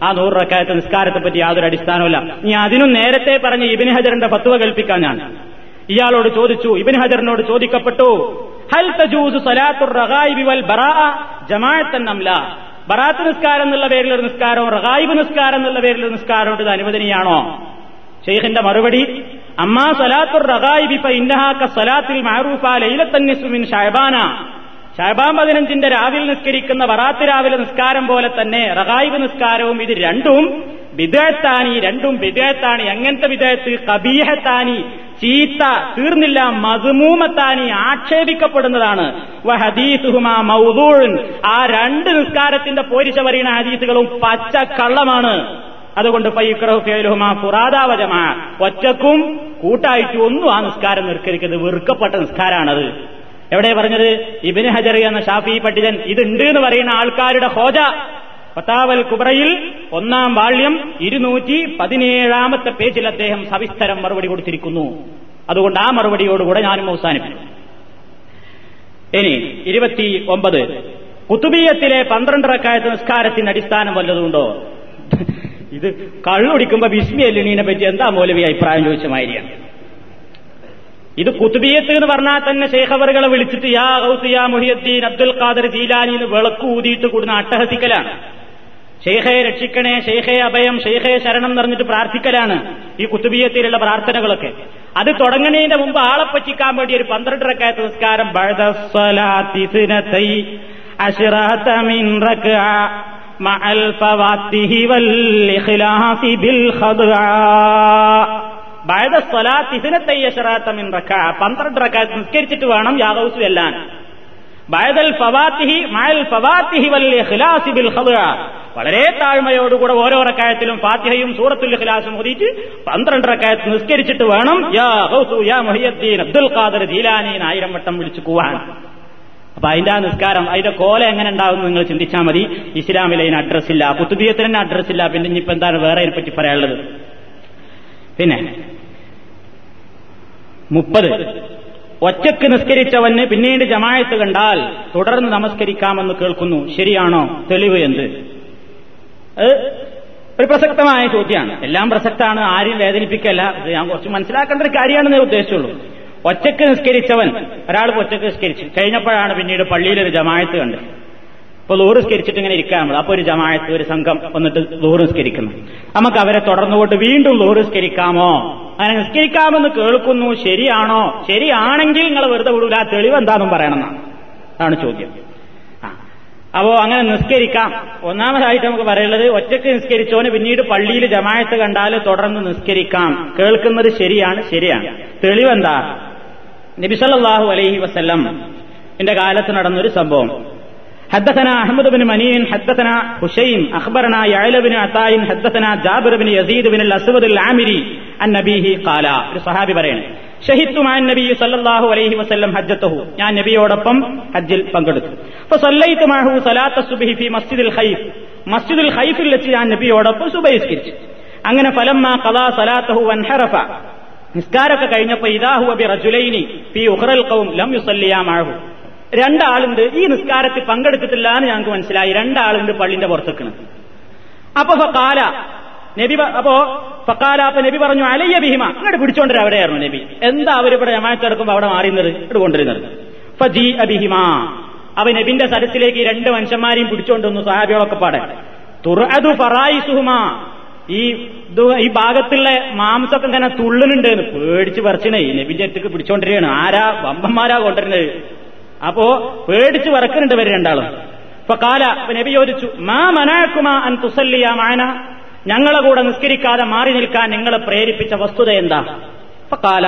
ആ 100 റക്അത്ത് നിസ്കാരത്തെ പറ്റി യാതൊരു അടിസ്ഥാനമില്ല. ഇനി അതിനും നേരത്തെ പറഞ്ഞ ഇബ്നു ഹജറിന്റെ ഫത്വ കൽപ്പിക്കാൻ ഞാൻ ഇയാളോട് ചോദിച്ചു. ഇബ്നു ഹജറിനോട് ചോദിക്കപ്പെട്ടു, ഹൽ തജൂസു സലാത്തുർ റഗായിബി വൽ ബറാഅ ജമാഅത്തൻ അം ലാ? ബറാത്ത് നിസ്കാരം എന്നുള്ള പേരിലൊരു നിസ്കാരവും റഗായിബ് നിസ്കാരം എന്നുള്ള പേരിലൊരു നിസ്കാരവും ഇത് അനുവദനീയാണോ? ശൈഖിന്റെ മറുപടി, അമ്മാ സലാത്തുർ റഗായിബി ഫഇന്നഹാ കസ്സലാത്തിൽ മഅറൂഫ ലൈലത്തൻ നിസ്ഫി മിൻ ശഅബാന. ശഅബാൻ 15 രാവിലെ നിസ്കരിക്കുന്ന ബറാത്ത് രാവിലെ നിസ്കാരം പോലെ തന്നെ റഗായിബ് നിസ്കാരവും ഇത് രണ്ടും ബിദഅത്താനി, രണ്ടും ബിദഅത്താനി. എങ്ങനത്തെ ബിദഅത്ത്? ഖബീഹത്താനി, ചീത്ത, തീർന്നില്ല, മദ്മൂമത്താനി, ആക്ഷേപിക്കപ്പെടുന്നതാണ്. വ ഹദീസുഹുമാ മൗദൂഉൻ. ആ രണ്ട് നിസ്കാരത്തിന്റെ പോരിച്ച പറയുന്ന ഹദീസുകളും പച്ചക്കള്ളമാണ്. അതുകൊണ്ട് ഫയക്റഹു ഫിഅലുഹുമാ ഫുറാദാ വ ജമാഅ. ഒറ്റക്കും കൂട്ടായിട്ടും ഒന്നും ആ നിസ്കാരം നിസ്കരിക്കുന്നത് വെറുക്കപ്പെട്ട നിസ്കാരമാണത്. എവിടെ പറഞ്ഞത്? ഇബ്നു ഹജർ എന്ന ഷാഫിഈ പണ്ഡിതൻ ഇതുണ്ട് എന്ന് പറയുന്ന ആൾക്കാരുടെ ഹോജ ഫതാവൽ കുബ്രയിൽ 1-ാം വാള്യം 217-ാമത്തെ പേജിൽ അദ്ദേഹം സവിസ്തരം മറുപടി കൊടുത്തിരിക്കുന്നു. അതുകൊണ്ട് ആ മറുപടിയോടുകൂടെ ഞാനും അവസാനിപ്പിക്കും. ഇനി 29 ഖുതുബിയ്യത്തിലെ 12 റക്അത്ത് നിസ്കാരത്തിന് അടിസ്ഥാനം വല്ലതുണ്ടോ? ഇത് കള്ളുടിക്കുമ്പോ ബിസ്മി അല്ലണീനെ പറ്റി എന്താ മൗലവി അഭിപ്രായം ചോദിച്ച മാതിരിയാണ്. ഇത് ഖുതുബിയ്യത്ത് എന്ന് പറഞ്ഞാൽ തന്നെ ശൈഖവറുകളെ വിളിച്ചിട്ട് യാ ഗൗസ് യാ മുഹിയുദ്ദീൻ അബ്ദുൽ ഖാദർ ജീലാനി എന്ന് വിളക്ക് ഊതിയിട്ട് കൂടുന്ന അട്ടഹസിക്കലാണ്. ശൈഖയെ രക്ഷിക്കണേ, ശൈഖയെ അഭയം, ശൈഖയെ ശരണം പറഞ്ഞിട്ട് പ്രാർത്ഥിക്കലാണ് ഈ ഖുതുബിയ്യത്തിലുള്ള പ്രാർത്ഥനകളൊക്കെ. അത് തുടങ്ങുന്നതിന്റെ മുമ്പ് ആളെ പറ്റിക്കാൻ വേണ്ടി ഒരു 12 റക്അത്ത് നിസ്കാരം നിസ്കരിച്ചിട്ട് വേണം യാഗൗസ് വെല്ലാൻ. വളരെ താഴ്മയോടുകൂടെ ഓരോ റക്അത്തിലും ഫാത്തിഹയും സൂറത്തുൽ ഇഖ്ലാസും ഓതിയിട്ട് 12 റക്അത്ത് നിസ്കരിച്ചിട്ട് വേണം യാ ഗൗസു യാ മുഹിയുദ്ദീൻ അബ്ദുൽ ഖാദർ ജീലാനി 1000 വട്ടം വിളിച്ചു കൂവാൻ. അപ്പൊ അതിന്റെ ആ നിസ്കാരം അതിന്റെ കോല എങ്ങനെ ഉണ്ടാവുമെന്ന് നിങ്ങൾ ചിന്തിച്ചാൽ മതി. ഇസ്ലാമിലെ അതിന് അഡ്രസ്സില്ല, ഖുതുബിയ്യത്തിന് തന്നെ അഡ്രസ്സില്ല. പിന്നെ ഇനിയിപ്പോ എന്താണ് വേറെ അതിനെപ്പറ്റി പറയാനുള്ളത്? പിന്നെ 30 ഒറ്റക്ക് നിസ്കരിച്ചവന് പിന്നീട് ജമാഅത്ത് കണ്ടാൽ തുടർന്ന് നമസ്കരിക്കാമെന്ന് കേൾക്കുന്നു. ശരിയാണോ? തെളിവ് എന്ത്? ഒരു പ്രസക്തമായ ചോദ്യമാണ്. എല്ലാം പ്രസക്തമാണ്, ആരെയും വേദനിപ്പിക്കല്ല. ഇത് ഞാൻ കുറച്ച് മനസ്സിലാക്കേണ്ട ഒരു കാര്യമാണെന്ന് ഉദ്ദേശിച്ചുള്ളൂ. ഒറ്റക്ക് നിസ്കരിച്ചവൻ, ഒരാൾ ഒറ്റക്ക് നിസ്കരിച്ചു കഴിഞ്ഞപ്പോഴാണ് പിന്നീട് പള്ളിയിലൊരു ജമാഅത്ത് കണ്ടത്. ഇപ്പൊ ളുഹ്ർ നിസ്കരിച്ചിട്ട് ഇങ്ങനെ ഇരിക്കാൻ നമ്മൾ, അപ്പൊ ഒരു ജമാഅത്ത്, ഒരു സംഘം വന്നിട്ട് ളുഹ്ർ നിസ്കരിക്കുന്നു. നമുക്ക് അവരെ തുടർന്നുകൊണ്ട് വീണ്ടും ളുഹ്ർ നിസ്കരിക്കാമോ? അങ്ങനെ നിസ്കരിക്കാമെന്ന് കേൾക്കുന്നു. ശരിയാണോ? ശരിയാണെങ്കിൽ നിങ്ങൾ വെറുതെ വിടൂല, തെളിവ് എന്താണെന്നും പറയണമെന്നാണ്, അതാണ് ചോദ്യം. അപ്പോ അങ്ങനെ നിസ്കരിക്കാം. ഒന്നാമതായിട്ട് നമുക്ക് പറയുന്നത്, ഒറ്റയ്ക്ക് നിസ്കരിച്ചവന് പിന്നീട് പള്ളിയിൽ ജമാഅത്ത് കണ്ടാൽ തുടർന്ന് നിസ്കരിക്കാം. കേൾക്കുന്നത് ശരിയാണ്, ശരിയാണ്. തെളിവെന്താ? നബി സല്ലല്ലാഹു അലൈഹി വസല്ലം എന്റെ കാലത്ത് നടന്നൊരു സംഭവം. حدثنا احمد بن منين حدثنا حسين اخبرنا يعلى بن عطاء حدثنا جابر بن يزيد بن الاسود العامري عن ابيه قال الصحابي പറയുന്നു, شهدت مع النبي صلى الله عليه وسلم حجته. ഞാൻ നബിയോടൊപ്പം ഹജ്ജിൽ പങ്കെടുത്തു. فصليت معه صلاه الصبح في مسجد الخيف. مسجد الخيف ലെച്ച് ഞാൻ നബിയോടൊപ്പം സുബഹി നിസ്കരിച്ചു. അങ്ങനെ فلما قضى صلاته وانحرف നിസ്കാരൊക്കെ കഴിഞ്ഞപ്പോൾ اذا هو برجلين في اخر القوم لم يصليا معه. 2 ആളുണ്ട് ഈ നിസ്കാരത്തിൽ പങ്കെടുത്തിട്ടില്ല എന്ന് ഞങ്ങൾക്ക് മനസ്സിലായി. 2 ആളുണ്ട് പള്ളിന്റെ പുറത്തേക്ക്. അപ്പൊ നബി പറഞ്ഞു അലയ്യ ബിഹിമ, അങ്ങോട്ട് പിടിച്ചോണ്ടിരാ. അവിടെയായിരുന്നു നബി. എന്താ അവരിവിടെ ജമാഅത്ത് നടക്കുമ്പോ അവിടെ മാറിയുന്നത്, ഇവിടെ കൊണ്ടിരുന്നത്? ഫജി അബിഹിമ, അവ നബിന്റെ സദസ്സിലേക്ക് 2 മനുഷ്യന്മാരെയും പിടിച്ചോണ്ട് വന്നു. സഹാബികളൊക്കെ പാടെ തുറഅദു ഫറായിസുഹുമ, ഈ ഭാഗത്തുള്ള മാംസമൊക്കെ ഇങ്ങനെ തുള്ളുന്നുണ്ടെന്ന് പേടിച്ച് പറിച്ചണേ നബിന്റെ അടുത്തേക്ക് പിടിച്ചോണ്ടിരിക്കുകയാണ്. ആരാ വമ്പന്മാരാ കൊണ്ടിരുന്നത്. അപ്പോ പേടിച്ച് വറക്കുന്നുണ്ട് വരെ രണ്ടാളും. ഇപ്പൊ കാല നബി ചോദിച്ചു, മാ മനാക്കുമാ അൻ തുസല്ലിയാ മഅനാ, ഞങ്ങളെ കൂടെ നിസ്കരിക്കാതെ മാറി നിൽക്കാൻ നിങ്ങളെ പ്രേരിപ്പിച്ച വസ്തുത എന്താ? فقال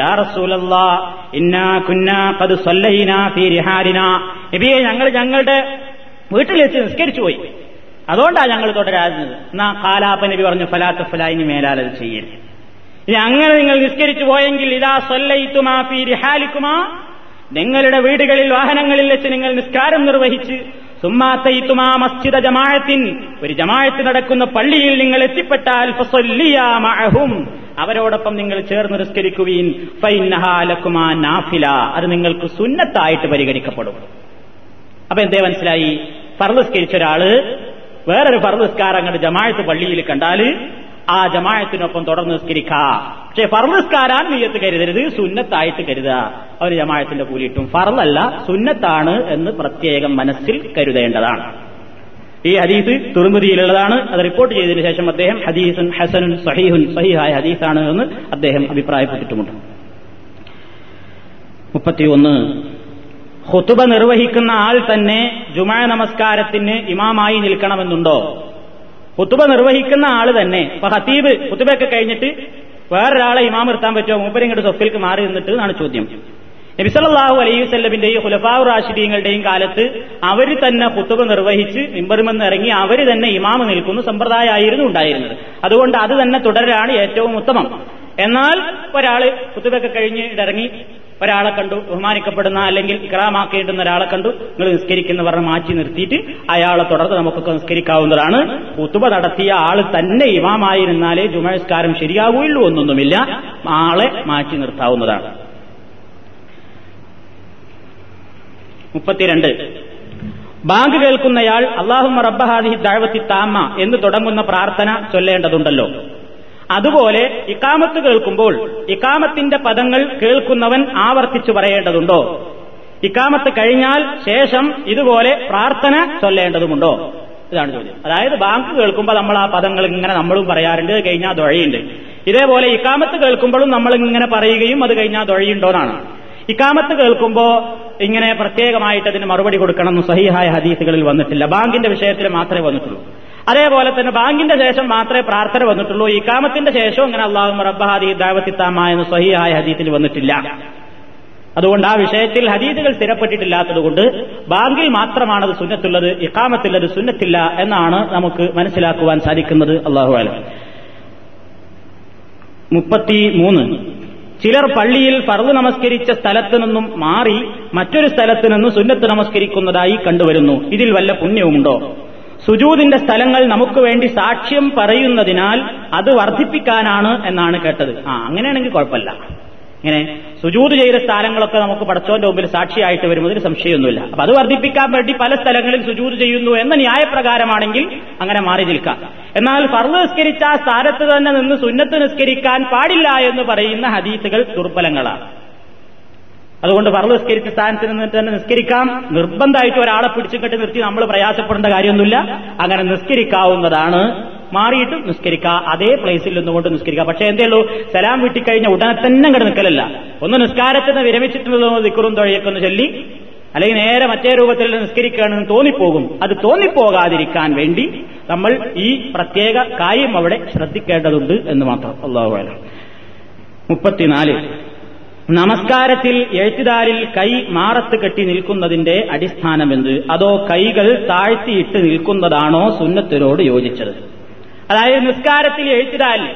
يا رسول الله إنا كنا قد صلينا في رحالنا, നബിയേ ഞങ്ങളുടെ വീട്ടിൽ വെച്ച് നിസ്കരിച്ചു പോയി, അതുകൊണ്ടാണ് ഞങ്ങൾ തുടരാഞ്ഞത്. എന്നാ കാലാപ്പ നബി പറഞ്ഞു, ഫലാ തഫ്അലാ, ഇനി മേലാൽ അത് ചെയ്യരുത്. ഇനി അങ്ങനെ നിങ്ങൾ നിസ്കരിച്ചു പോയെങ്കിൽ ഇദാ സല്ലൈതുമാ ഫീ റിഹാലികുമാ, നിങ്ങളുടെ വീടുകളിൽ വാഹനങ്ങളിൽ വെച്ച് നിങ്ങൾ നിസ്കാരം നിർവഹിച്ച് സുമ്മാത്തൈതുമാ മസ്ജിദ ജമാഅത്തിൻ, ഒരു ജമാഅത്ത് നടക്കുന്ന പള്ളിയിൽ നിങ്ങൾ എത്തിപ്പെട്ടാൽ ഫസല്ലിയാ മഅഹും, അവരോടൊപ്പം നിങ്ങൾ ചേർന്ന് നിസ്കരിക്കുവീൻ, ഫഇന്നഹാ ലകുമാ നാഫില, അത് നിങ്ങൾക്ക് സുന്നത്തായിട്ട് പരിഗണിക്കപ്പെടും. അപ്പൊ എന്തേ മനസ്സിലായി? ഫർള് നിസ്കരിച്ച ഒരാള് വേറൊരു ഫർള് നിസ്കാരം കണ്ട് ജമാഅത്ത് പള്ളിയിൽ കണ്ടാൽ ആ ജമാഅത്തിനൊപ്പം തുടർന്ന് നിസ്കരിക്കാം. പക്ഷേ ഫർള് നിസ്കാരം നിയ്യത്ത് കരുതരുത്, സുന്നത്തായിട്ട് കരുതുക. അവന് ജമാഅത്തിന്റെ കൂലി കിട്ടും. ഫർളല്ല സുന്നത്താണ് എന്ന് പ്രത്യേകം മനസ്സിൽ കരുതേണ്ടതാണ്. ഈ ഹദീസ് തുർമുദിയിലുള്ളതാണ്. അത് റിപ്പോർട്ട് ചെയ്തതിനു ശേഷം അദ്ദേഹം ഹദീസുൻ ഹസനുൻ സഹീഹുൻ, സഹീഹായ ഹദീസാണ് എന്ന് അദ്ദേഹം അഭിപ്രായപ്പെട്ടിട്ടുമുണ്ട്. 31 ഖുതുബ നിർവഹിക്കുന്ന ആൾ തന്നെ ജുമുഅ നമസ്കാരത്തിന് ഇമാമായി നിൽക്കണമെന്നുണ്ടോ? ഖുതുബ നിർവഹിക്കുന്ന ആൾ തന്നെ, ഇപ്പൊ ഖതീബ് ഖുതുബയൊക്കെ കഴിഞ്ഞിട്ട് വേറൊരാളെ ഇമാം നിർത്താൻ പറ്റുമോ? മൂപ്പര് ഇങ്ങോട്ട് സ്വഫിലേക്ക് മാറി നിന്നിട്ട് എന്നാണ് ചോദ്യം. നബി സല്ലല്ലാഹു അലൈഹി വസല്ലമിന്റെയും ഖുലഫാഉ റാഷിദീങ്ങളുടെയും കാലത്ത് അവർ തന്നെ ഖുതുബ നിർവഹിച്ച് മിമ്പറിൽ ഇറങ്ങി അവർ തന്നെ ഇമാം നിൽക്കുന്ന സമ്പ്രദായമായിരുന്നു ഉണ്ടായിരുന്നത്. അതുകൊണ്ട് അത് തന്നെ തുടരാണ് ഏറ്റവും ഉത്തമം. എന്നാൽ ഒരാൾ ഖുതുബയൊക്കെ കഴിഞ്ഞ് ഇറങ്ങി, ഒരാളെ കണ്ടു, ബഹുമാനിക്കപ്പെടുന്ന അല്ലെങ്കിൽ ഇക്റാമാക്കേണ്ടുന്ന ഒരാളെ കണ്ടു, നിങ്ങൾ നിസ്കരിക്കുന്ന പറഞ്ഞ് മാറ്റി നിർത്തിയിട്ട് അയാളെ തുടർന്ന് നമുക്കൊക്കെ നിസ്കരിക്കാവുന്നതാണ്. ഖുതുബ നടത്തിയ ആൾ തന്നെ ഇമാമായിരുന്നാലേ ജുമുഅ നിസ്കാരം ശരിയാവുകയുള്ളൂ, ഒന്നൊന്നുമില്ല, ആളെ മാറ്റി നിർത്താവുന്നതാണ്. 32 ബാങ്ക് കേൾക്കുന്നയാൾ അല്ലാഹുമ്മ റബ്ബ ഹാദിഹി ദഅവത്തി താമ്മ എന്ന് തുടങ്ങുന്ന പ്രാർത്ഥന ചൊല്ലേണ്ടതുണ്ടല്ലോ. അതുപോലെ ഇഖാമത്ത് കേൾക്കുമ്പോൾ ഇഖാമത്തിന്റെ പദങ്ങൾ കേൾക്കുന്നവൻ ആവർത്തിച്ചു പറയേണ്ടതുണ്ടോ? ഇഖാമത്ത് കഴിഞ്ഞാൽ ശേഷം ഇതുപോലെ പ്രാർത്ഥന ചൊല്ലേണ്ടതുമുണ്ടോ? ഇതാണ് ചോദ്യം. അതായത് ബാങ്ക് കേൾക്കുമ്പോൾ നമ്മൾ ആ പദങ്ങൾ ഇങ്ങനെ നമ്മളും പറയാറുണ്ട്, അത് കഴിഞ്ഞാൽ ദുആയുണ്ട്. ഇതേപോലെ ഇഖാമത്ത് കേൾക്കുമ്പോഴും നമ്മൾ ഇങ്ങനെ പറയുകയും അത് കഴിഞ്ഞാൽ ദുആയുണ്ടോന്നാണ്. ഇഖാമത്ത് കേൾക്കുമ്പോൾ ഇങ്ങനെ പ്രത്യേകമായിട്ട് അതിന് മറുപടി കൊടുക്കണമെന്ന് സഹീഹായ ഹദീസുകളിൽ വന്നിട്ടില്ല. ബാങ്കിന്റെ വിഷയത്തിൽ മാത്രമേ വന്നിട്ടുള്ളൂ. അതേപോലെ തന്നെ ബാങ്കിന്റെ ശേഷം മാത്രമേ പ്രാർത്ഥന വന്നിട്ടുള്ളൂ. ഇഖാമത്തിന്റെ ശേഷവും ഇങ്ങനെ അല്ലാഹുമ്മ റബ്ബ ഹാദിഹി ദഅവത്തി താമ്മ എന്ന് സഹീഹായ ഹദീസിൽ വന്നിട്ടില്ല. അതുകൊണ്ട് ആ വിഷയത്തിൽ ഹദീസുകൾ സ്ഥിരപ്പെട്ടിട്ടില്ലാത്തതുകൊണ്ട് ബാങ്കിൽ മാത്രമാണ് അത് സുന്നത്തുള്ളത്, ഇഖാമത്തിൽ അത് സുന്നത്തില്ല എന്നാണ് നമുക്ക് മനസ്സിലാക്കുവാൻ സാധിക്കുന്നത്. അല്ലാഹു അലം. 33 ചിലർ പള്ളിയിൽ ഫർള് നമസ്കരിച്ച സ്ഥലത്ത് നിന്നും മാറി മറ്റൊരു സ്ഥലത്ത് നിന്ന് സുന്നത്ത് നമസ്കരിക്കുന്നതായി കണ്ടുവരുന്നു. ഇതിൽ വല്ല പുണ്യവുമുണ്ടോ? സുജൂദിന്റെ സ്ഥലങ്ങൾ നമുക്ക് വേണ്ടി സാക്ഷ്യം പറയുന്നതിനാൽ അത് വർദ്ധിപ്പിക്കാനാണ് എന്നാണ് കേട്ടത്. അങ്ങനെയാണെങ്കിൽ കുഴപ്പമില്ല. ഇങ്ങനെ സുജൂദ് ചെയ്ത സ്ഥലങ്ങളൊക്കെ നമുക്ക് പടച്ചോന്റെ മുമ്പിൽ സാക്ഷിയായിട്ട് വരുന്നതിന് സംശയമൊന്നുമില്ല. അപ്പൊ അത് വർദ്ധിപ്പിക്കാൻ വേണ്ടി പല സ്ഥലങ്ങളിൽ സുജൂദ് ചെയ്യുന്നു എന്ന ന്യായപ്രകാരമാണെങ്കിൽ അങ്ങനെ മാറി നിൽക്കാം. എന്നാൽ ഫർള് നിസ്കരിച്ച ആ സ്ഥാനത്ത് തന്നെ നിന്ന് സുന്നത്ത് നിസ്കരിക്കാൻ പാടില്ല എന്ന് പറയുന്ന ഹദീസുകൾ ദുർബലങ്ങളാണ്. അതുകൊണ്ട് ഫർള് നിസ്കരിച്ച സ്ഥാനത്ത് നിന്നിട്ട് തന്നെ നിസ്കരിക്കാം. നിർബന്ധമായിട്ട് ഒരാളെ പിടിച്ചുകെട്ടി നിർത്തി നമ്മൾ പ്രയാസപ്പെടേണ്ട കാര്യമൊന്നുമില്ല. അങ്ങനെ നിസ്കരിക്കാവുന്നതാണ്. മാറിയിട്ടും നിസ്കരിക്കുക, അതേ പ്ലേസിൽ നിന്നുകൊണ്ട് നിസ്കരിക്കുക. പക്ഷേ എന്തേ ഉള്ളൂ, സലാം വീട്ടിക്കഴിഞ്ഞ ഉടനെ തന്നെ കിടന്ന് നിൽക്കലല്ല, ഒന്ന് നിസ്കാരത്തിന് വിരമിച്ചിട്ടുള്ളതെന്ന് ദിക്റും തൊഴയൊക്കെ ചൊല്ലി, അല്ലെങ്കിൽ നേരെ മറ്റേ രൂപത്തിൽ നിസ്കരിക്കുകയാണെന്ന് തോന്നിപ്പോകും. അത് തോന്നിപ്പോകാതിരിക്കാൻ വേണ്ടി നമ്മൾ ഈ പ്രത്യേക കാര്യം അവിടെ ശ്രദ്ധിക്കേണ്ടതുണ്ട് എന്ന് മാത്രം. അല്ലാഹു അലം. 34 നമസ്കാരത്തിൽ എഴുത്തിദാലിൽ കൈ മാറത്ത് കെട്ടി നിൽക്കുന്നതിന്റെ അടിസ്ഥാനമെന്ത്? അതോ കൈകൾ താഴ്ത്തിയിട്ട് നിൽക്കുന്നതാണോ സുന്നത്തിനോട് യോജിച്ചത്? അതായത് നിസ്കാരത്തിൽ എഴുത്തിദാല്,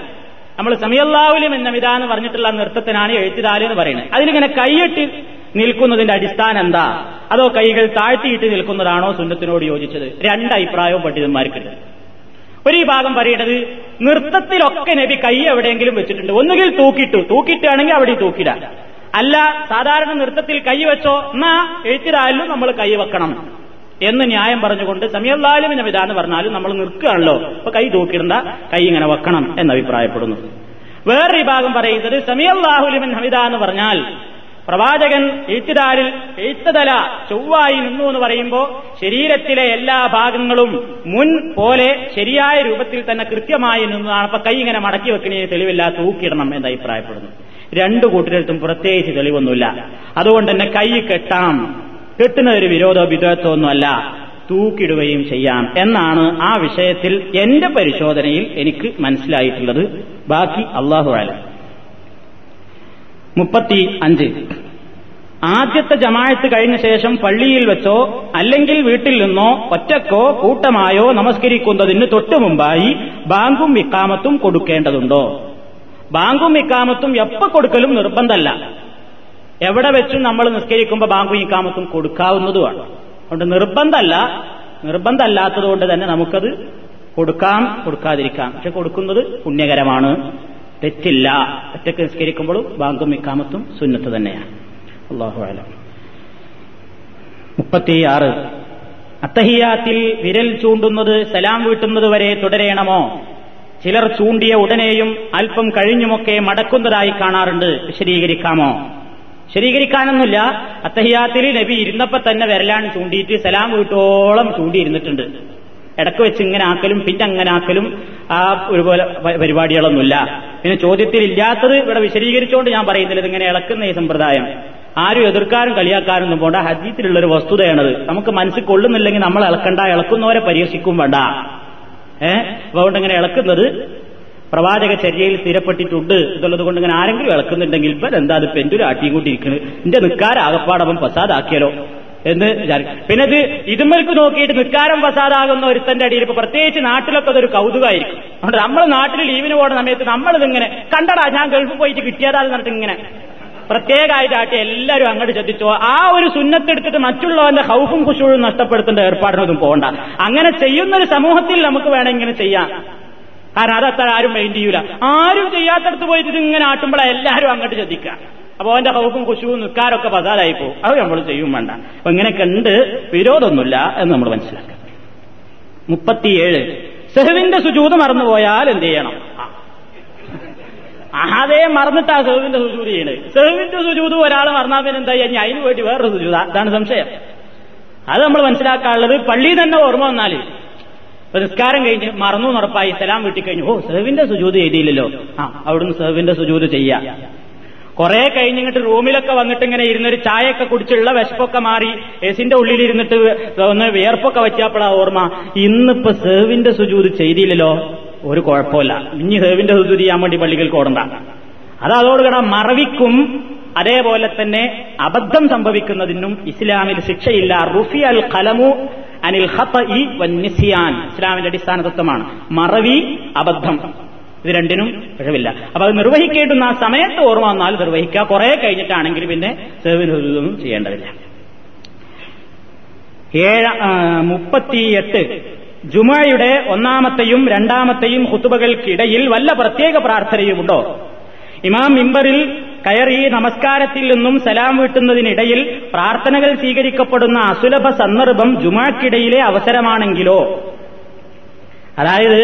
നമ്മൾ സമിഅല്ലാഹു ലിമൻ ഹമിദ എന്ന് പറഞ്ഞിട്ടുള്ള നൃത്തത്തിനാണ് എഴുത്തിദാല് എന്ന് പറയുന്നത്. അതിലിങ്ങനെ കൈയിട്ട് നിൽക്കുന്നതിന്റെ അടിസ്ഥാനം എന്താ? അതോ കൈകൾ താഴ്ത്തിയിട്ട് നിൽക്കുന്നതാണോ സുന്നത്തിനോട് യോജിച്ചത്? രണ്ട് അഭിപ്രായവും പണ്ഡിതന്മാർക്കുണ്ട്. ഒരു ഭാഗം പറയേണ്ടത് നൃത്തത്തിലൊക്കെ നബി കൈ എവിടെയെങ്കിലും വെച്ചിട്ടുണ്ട്, ഒന്നുകിൽ തൂക്കിയിട്ടാണെങ്കിൽ അവിടെ തൂക്കിടാം, അല്ല സാധാരണ നൃത്തത്തിൽ കൈ വെച്ചോ, എന്നാ എഴുത്തിടാലും നമ്മൾ കൈ വെക്കണം എന്ന് ന്യായം പറഞ്ഞുകൊണ്ട് സമിഅല്ലാഹു ലിമൻ ഹമിദ എന്ന് പറഞ്ഞാലും നമ്മൾ നിർക്കുകയാണല്ലോ, അപ്പൊ കൈ തൂക്കിടണ്ട, കൈ ഇങ്ങനെ വെക്കണം എന്നഭിപ്രായപ്പെടുന്നു. വേറൊരു ഭാഗം പറയുന്നത് സമിഅല്ലാഹു ലിമൻ ഹമിദ എന്ന് പറഞ്ഞാൽ പ്രവാചകൻ എഴുത്തുകാരിൽ എഴുത്തതല ചൊവ്വായി നിന്നു എന്ന് പറയുമ്പോൾ ശരീരത്തിലെ എല്ലാ ഭാഗങ്ങളും മുൻ പോലെ ശരിയായ രൂപത്തിൽ തന്നെ കൃത്യമായി നിന്നതാണ്. അപ്പൊ കൈ ഇങ്ങനെ മടക്കി വെക്കണേ തെളിവില്ല, തൂക്കിയിടണം എന്ന് അഭിപ്രായപ്പെടുന്നു. രണ്ടു കൂട്ടരെടുത്തും പ്രത്യേകിച്ച് തെളിവൊന്നുമില്ല. അതുകൊണ്ട് തന്നെ കൈ കെട്ടാം, കെട്ടുന്നതൊരു വിരോധോ വിധേയത്വമൊന്നുമല്ല, തൂക്കിടുകയും ചെയ്യാം എന്നാണ് ആ വിഷയത്തിൽ എന്റെ പരിശോധനയിൽ എനിക്ക് മനസ്സിലായിട്ടുള്ളത്. ബാക്കി അല്ലാഹു അഅലം. 35 ആദ്യത്തെ ജമാഅത്ത് കഴിഞ്ഞ ശേഷം പള്ളിയിൽ വെച്ചോ അല്ലെങ്കിൽ വീട്ടിൽ നിന്നോ ഒറ്റക്കോ കൂട്ടമായോ നമസ്കരിക്കുന്നതിന് തൊട്ടുമുമ്പായി ബാങ്കും ഇഖാമത്തും കൊടുക്കേണ്ടതുണ്ടോ? ബാങ്കും ഇഖാമത്തും എപ്പോ കൊടുക്കലും നിർബന്ധമല്ല, എവിടെ വെച്ചും നമ്മൾ നിസ്കരിക്കുമ്പോൾ ബാങ്കും ഇഖാമത്തും കൊടുക്കാവുന്നതുമാണ്. അതുകൊണ്ട് നിർബന്ധമല്ലാത്തതുകൊണ്ട് തന്നെ നമുക്കത് കൊടുക്കാം, കൊടുക്കാതിരിക്കാം. പക്ഷെ കൊടുക്കുന്നത് പുണ്യകരമാണ്, തെറ്റില്ല. ഒറ്റക്ക് നിസ്കരിക്കുമ്പോഴും ബാങ്കും ഇഖാമത്തും സുന്നത്ത് തന്നെയാണ്. അല്ലാഹു അഅലം. 36 അത്തഹിയാത്തിൽ വിരൽ ചൂണ്ടുന്നത് സലാം വീട്ടുന്നത് വരെ തുടരണമോ? ചിലർ ചൂണ്ടിയ ഉടനെയും അല്പം കഴിഞ്ഞുമൊക്കെ മടക്കുന്നതായി കാണാറുണ്ട്, വിശദീകരിക്കാമോ? ശരീകരിക്കാനൊന്നുമില്ല. അത്തഹിയാത്തിൽ നബി ഇരുന്നപ്പോ തന്നെ വിരലാണ് ചൂണ്ടിയിട്ട് സലാം വീട്ടോളം ചൂണ്ടിയിരുന്നിട്ടുണ്ട്. ഇടക്ക് വെച്ച് ഇങ്ങനെ ആക്കലും പിന്നെ അങ്ങനെ ആക്കലും ആ ഒരുപോലെ പരിപാടികളൊന്നുമില്ല. പിന്നെ ചോദ്യത്തിൽ ഇല്ലാത്തത് ഇവിടെ വിശദീകരിച്ചുകൊണ്ട് ഞാൻ പറയുന്നില്ല. ഇങ്ങനെ ഇളക്കുന്ന ഈ സമ്പ്രദായം ആരും എതിർക്കാനും കളിയാക്കാനും ഒന്നും പോകണ്ട. ഹദീസിലുള്ളൊരു വസ്തുതയാണത്. നമുക്ക് മനസ്സിൽ കൊള്ളുന്നില്ലെങ്കിൽ നമ്മൾ ഇളക്കണ്ട, ഇളക്കുന്നവരെ പരീക്ഷിക്കും വേണ്ട. അതുകൊണ്ട് ഇങ്ങനെ ഇളക്കുന്നത് പ്രവാചക ചര്യയിൽ സ്ഥിരപ്പെട്ടിട്ടുണ്ട് എന്നുള്ളത് കൊണ്ട് ഇങ്ങനെ ആരെങ്കിലും ഇളക്കുന്നുണ്ടെങ്കിൽ ഇപ്പം എന്താ അത് പെൻഡുൽ ആട്ടിക്കൊണ്ടിരിക്കുന്നത്, എന്റെ നിക്കാരാകപ്പാടവൻ ഫസാദാക്കിയാലോ എന്ന് വിചാരിക്കും. പിന്നെ ഇത് ഇതുമ്മൽക്ക് നോക്കിയിട്ട് നിക്കാരം ഫസാദാകുന്ന ഒരുത്തന്റെ അടിയിൽ ഇപ്പൊ പ്രത്യേകിച്ച് നാട്ടിലൊക്കെ അതൊരു കൗതുകമായിരിക്കും. അതുകൊണ്ട് നമ്മൾ നാട്ടിൽ ലീവിന് പോകുന്ന സമയത്ത് നമ്മളിതിങ്ങനെ കണ്ടടാ ഞാൻ ഗൾഫ് പോയിട്ട് കിട്ടിയതാന്ന് പറഞ്ഞിട്ട് ഇങ്ങനെ പ്രത്യേകമായിട്ടാട്ടി എല്ലാവരും അങ്ങോട്ട് ശ്രദ്ധിച്ചോ. ആ ഒരു സുന്നത്തെടുത്തിട്ട് മറ്റുള്ളവന്റെ ഹൗഫും ഖുശൂഉം നഷ്ടപ്പെടുത്തേണ്ട ഏർപ്പാടിനൊന്നും പോകണ്ട. അങ്ങനെ ചെയ്യുന്ന ഒരു സമൂഹത്തിൽ നമുക്ക് വേണമെങ്കിൽ ചെയ്യാം. കാരണം അതത്ര ആരും മൈൻഡ് ചെയ്യൂല. ആരും ചെയ്യാത്തടത്ത് പോയിട്ട് ഇതിങ്ങനെ ആട്ടുമ്പോഴാണ് എല്ലാവരും അങ്ങോട്ട് ശ്രദ്ധിക്കുക. അപ്പൊ അവന്റെ ഹൗഫും ഖുശൂഉം നിക്കാരൊക്കെ ഫസാദായി പോകും. അത് നമ്മൾ ചെയ്യും വേണ്ട. അപ്പൊ ഇങ്ങനെയൊക്കെ ഉണ്ട്, വിരോധമൊന്നുമില്ല എന്ന് നമ്മൾ മനസ്സിലാക്കുക. 37 സെഹ്വിന്റെ സുജൂദ് മറന്നുപോയാൽ എന്ത് ചെയ്യണം? അതേ മറന്നിട്ടാ സെഹ്വിന്റെ സുജൂദ് ചെയ്യണത്. സെഹ്വിന്റെ സുജൂദ് ഒരാൾ മറന്നാൽ പിന്നെ എന്താ ചെയ്യാ? അതിന് വേണ്ടി വേറൊരു സുജൂദ്. അതാണ് സംശയം. അത് നമ്മൾ മനസ്സിലാക്കാനുള്ളത് പള്ളിയിൽ തന്നെ ഓർമ്മ വന്നാല് നിസ്കാരം കഴിഞ്ഞ് മറന്നു ഉറപ്പായി സലാം വീട്ടി കഴിഞ്ഞു, ഓ സെഹ്വിന്റെ സുജൂദ് ചെയ്തില്ലല്ലോ, ആ അവിടുന്ന് സെഹ്വിന്റെ സുജൂദ് ചെയ്യാം. കുറെ കഴിഞ്ഞിട്ട് റൂമിലൊക്കെ വന്നിട്ട് ഇങ്ങനെ ഇരുന്നൊരു ചായയൊക്കെ കുടിച്ചുള്ള വിശപ്പൊക്കെ മാറി എസിന്റെ ഉള്ളിലിരുന്നിട്ട് ഒന്ന് വിയർപ്പൊക്കെ വച്ചപ്പോഴാ ഓർമ്മ, ഇന്നിപ്പോ സെഹ്വിന്റെ സുജൂദ് ചെയ്തില്ലല്ലോ, ഒരു കുഴപ്പമില്ല, ഇനി സെഹ്വിന്റെ സുജൂദ് ചെയ്യാൻ വേണ്ടി പള്ളികൾക്ക് ഓടണ്ട. അത് അതോടുകൂടെ മറവിക്കും അതേപോലെ തന്നെ അബദ്ധം സംഭവിക്കുന്നതിനും ഇസ്ലാമിൽ ശിക്ഷയില്ല. റുഫിഅൽ ഖലമു അനിൽ ഖത്ഇ വന്നിസ്യാൻ ഇസ്ലാമിന്റെ അടിസ്ഥാന തത്വമാണ്. മറവി, അബദ്ധം, ഇത് രണ്ടിനും പിഴവില്ല. അപ്പൊ അത് നിർവഹിക്കേണ്ടുന്ന ആ സമയത്ത് ഓർമ്മ വന്നാൽ നിർവഹിക്കുക. കുറെ കഴിഞ്ഞിട്ടാണെങ്കിൽ പിന്നെ സെഹ്വിന് ഒന്നും ചെയ്യേണ്ടതില്ല. 38 ജുമുഅയുടെ ഒന്നാമത്തെയും രണ്ടാമത്തെയും ഖുതുബകൾക്കിടയിൽ വല്ല പ്രത്യേക പ്രാർത്ഥനയുമുണ്ടോ? ഇമാം മിമ്പറിൽ കയറി നമസ്കാരത്തിൽ നിന്നും സലാം വീട്ടുന്നതിനിടയിൽ പ്രാർത്ഥനകൾ സ്വീകരിക്കപ്പെടുന്ന അസുലഭ സന്ദർഭം ജുമുഅക്കിടയിലെ അവസരമാണെങ്കിലോ? അതായത്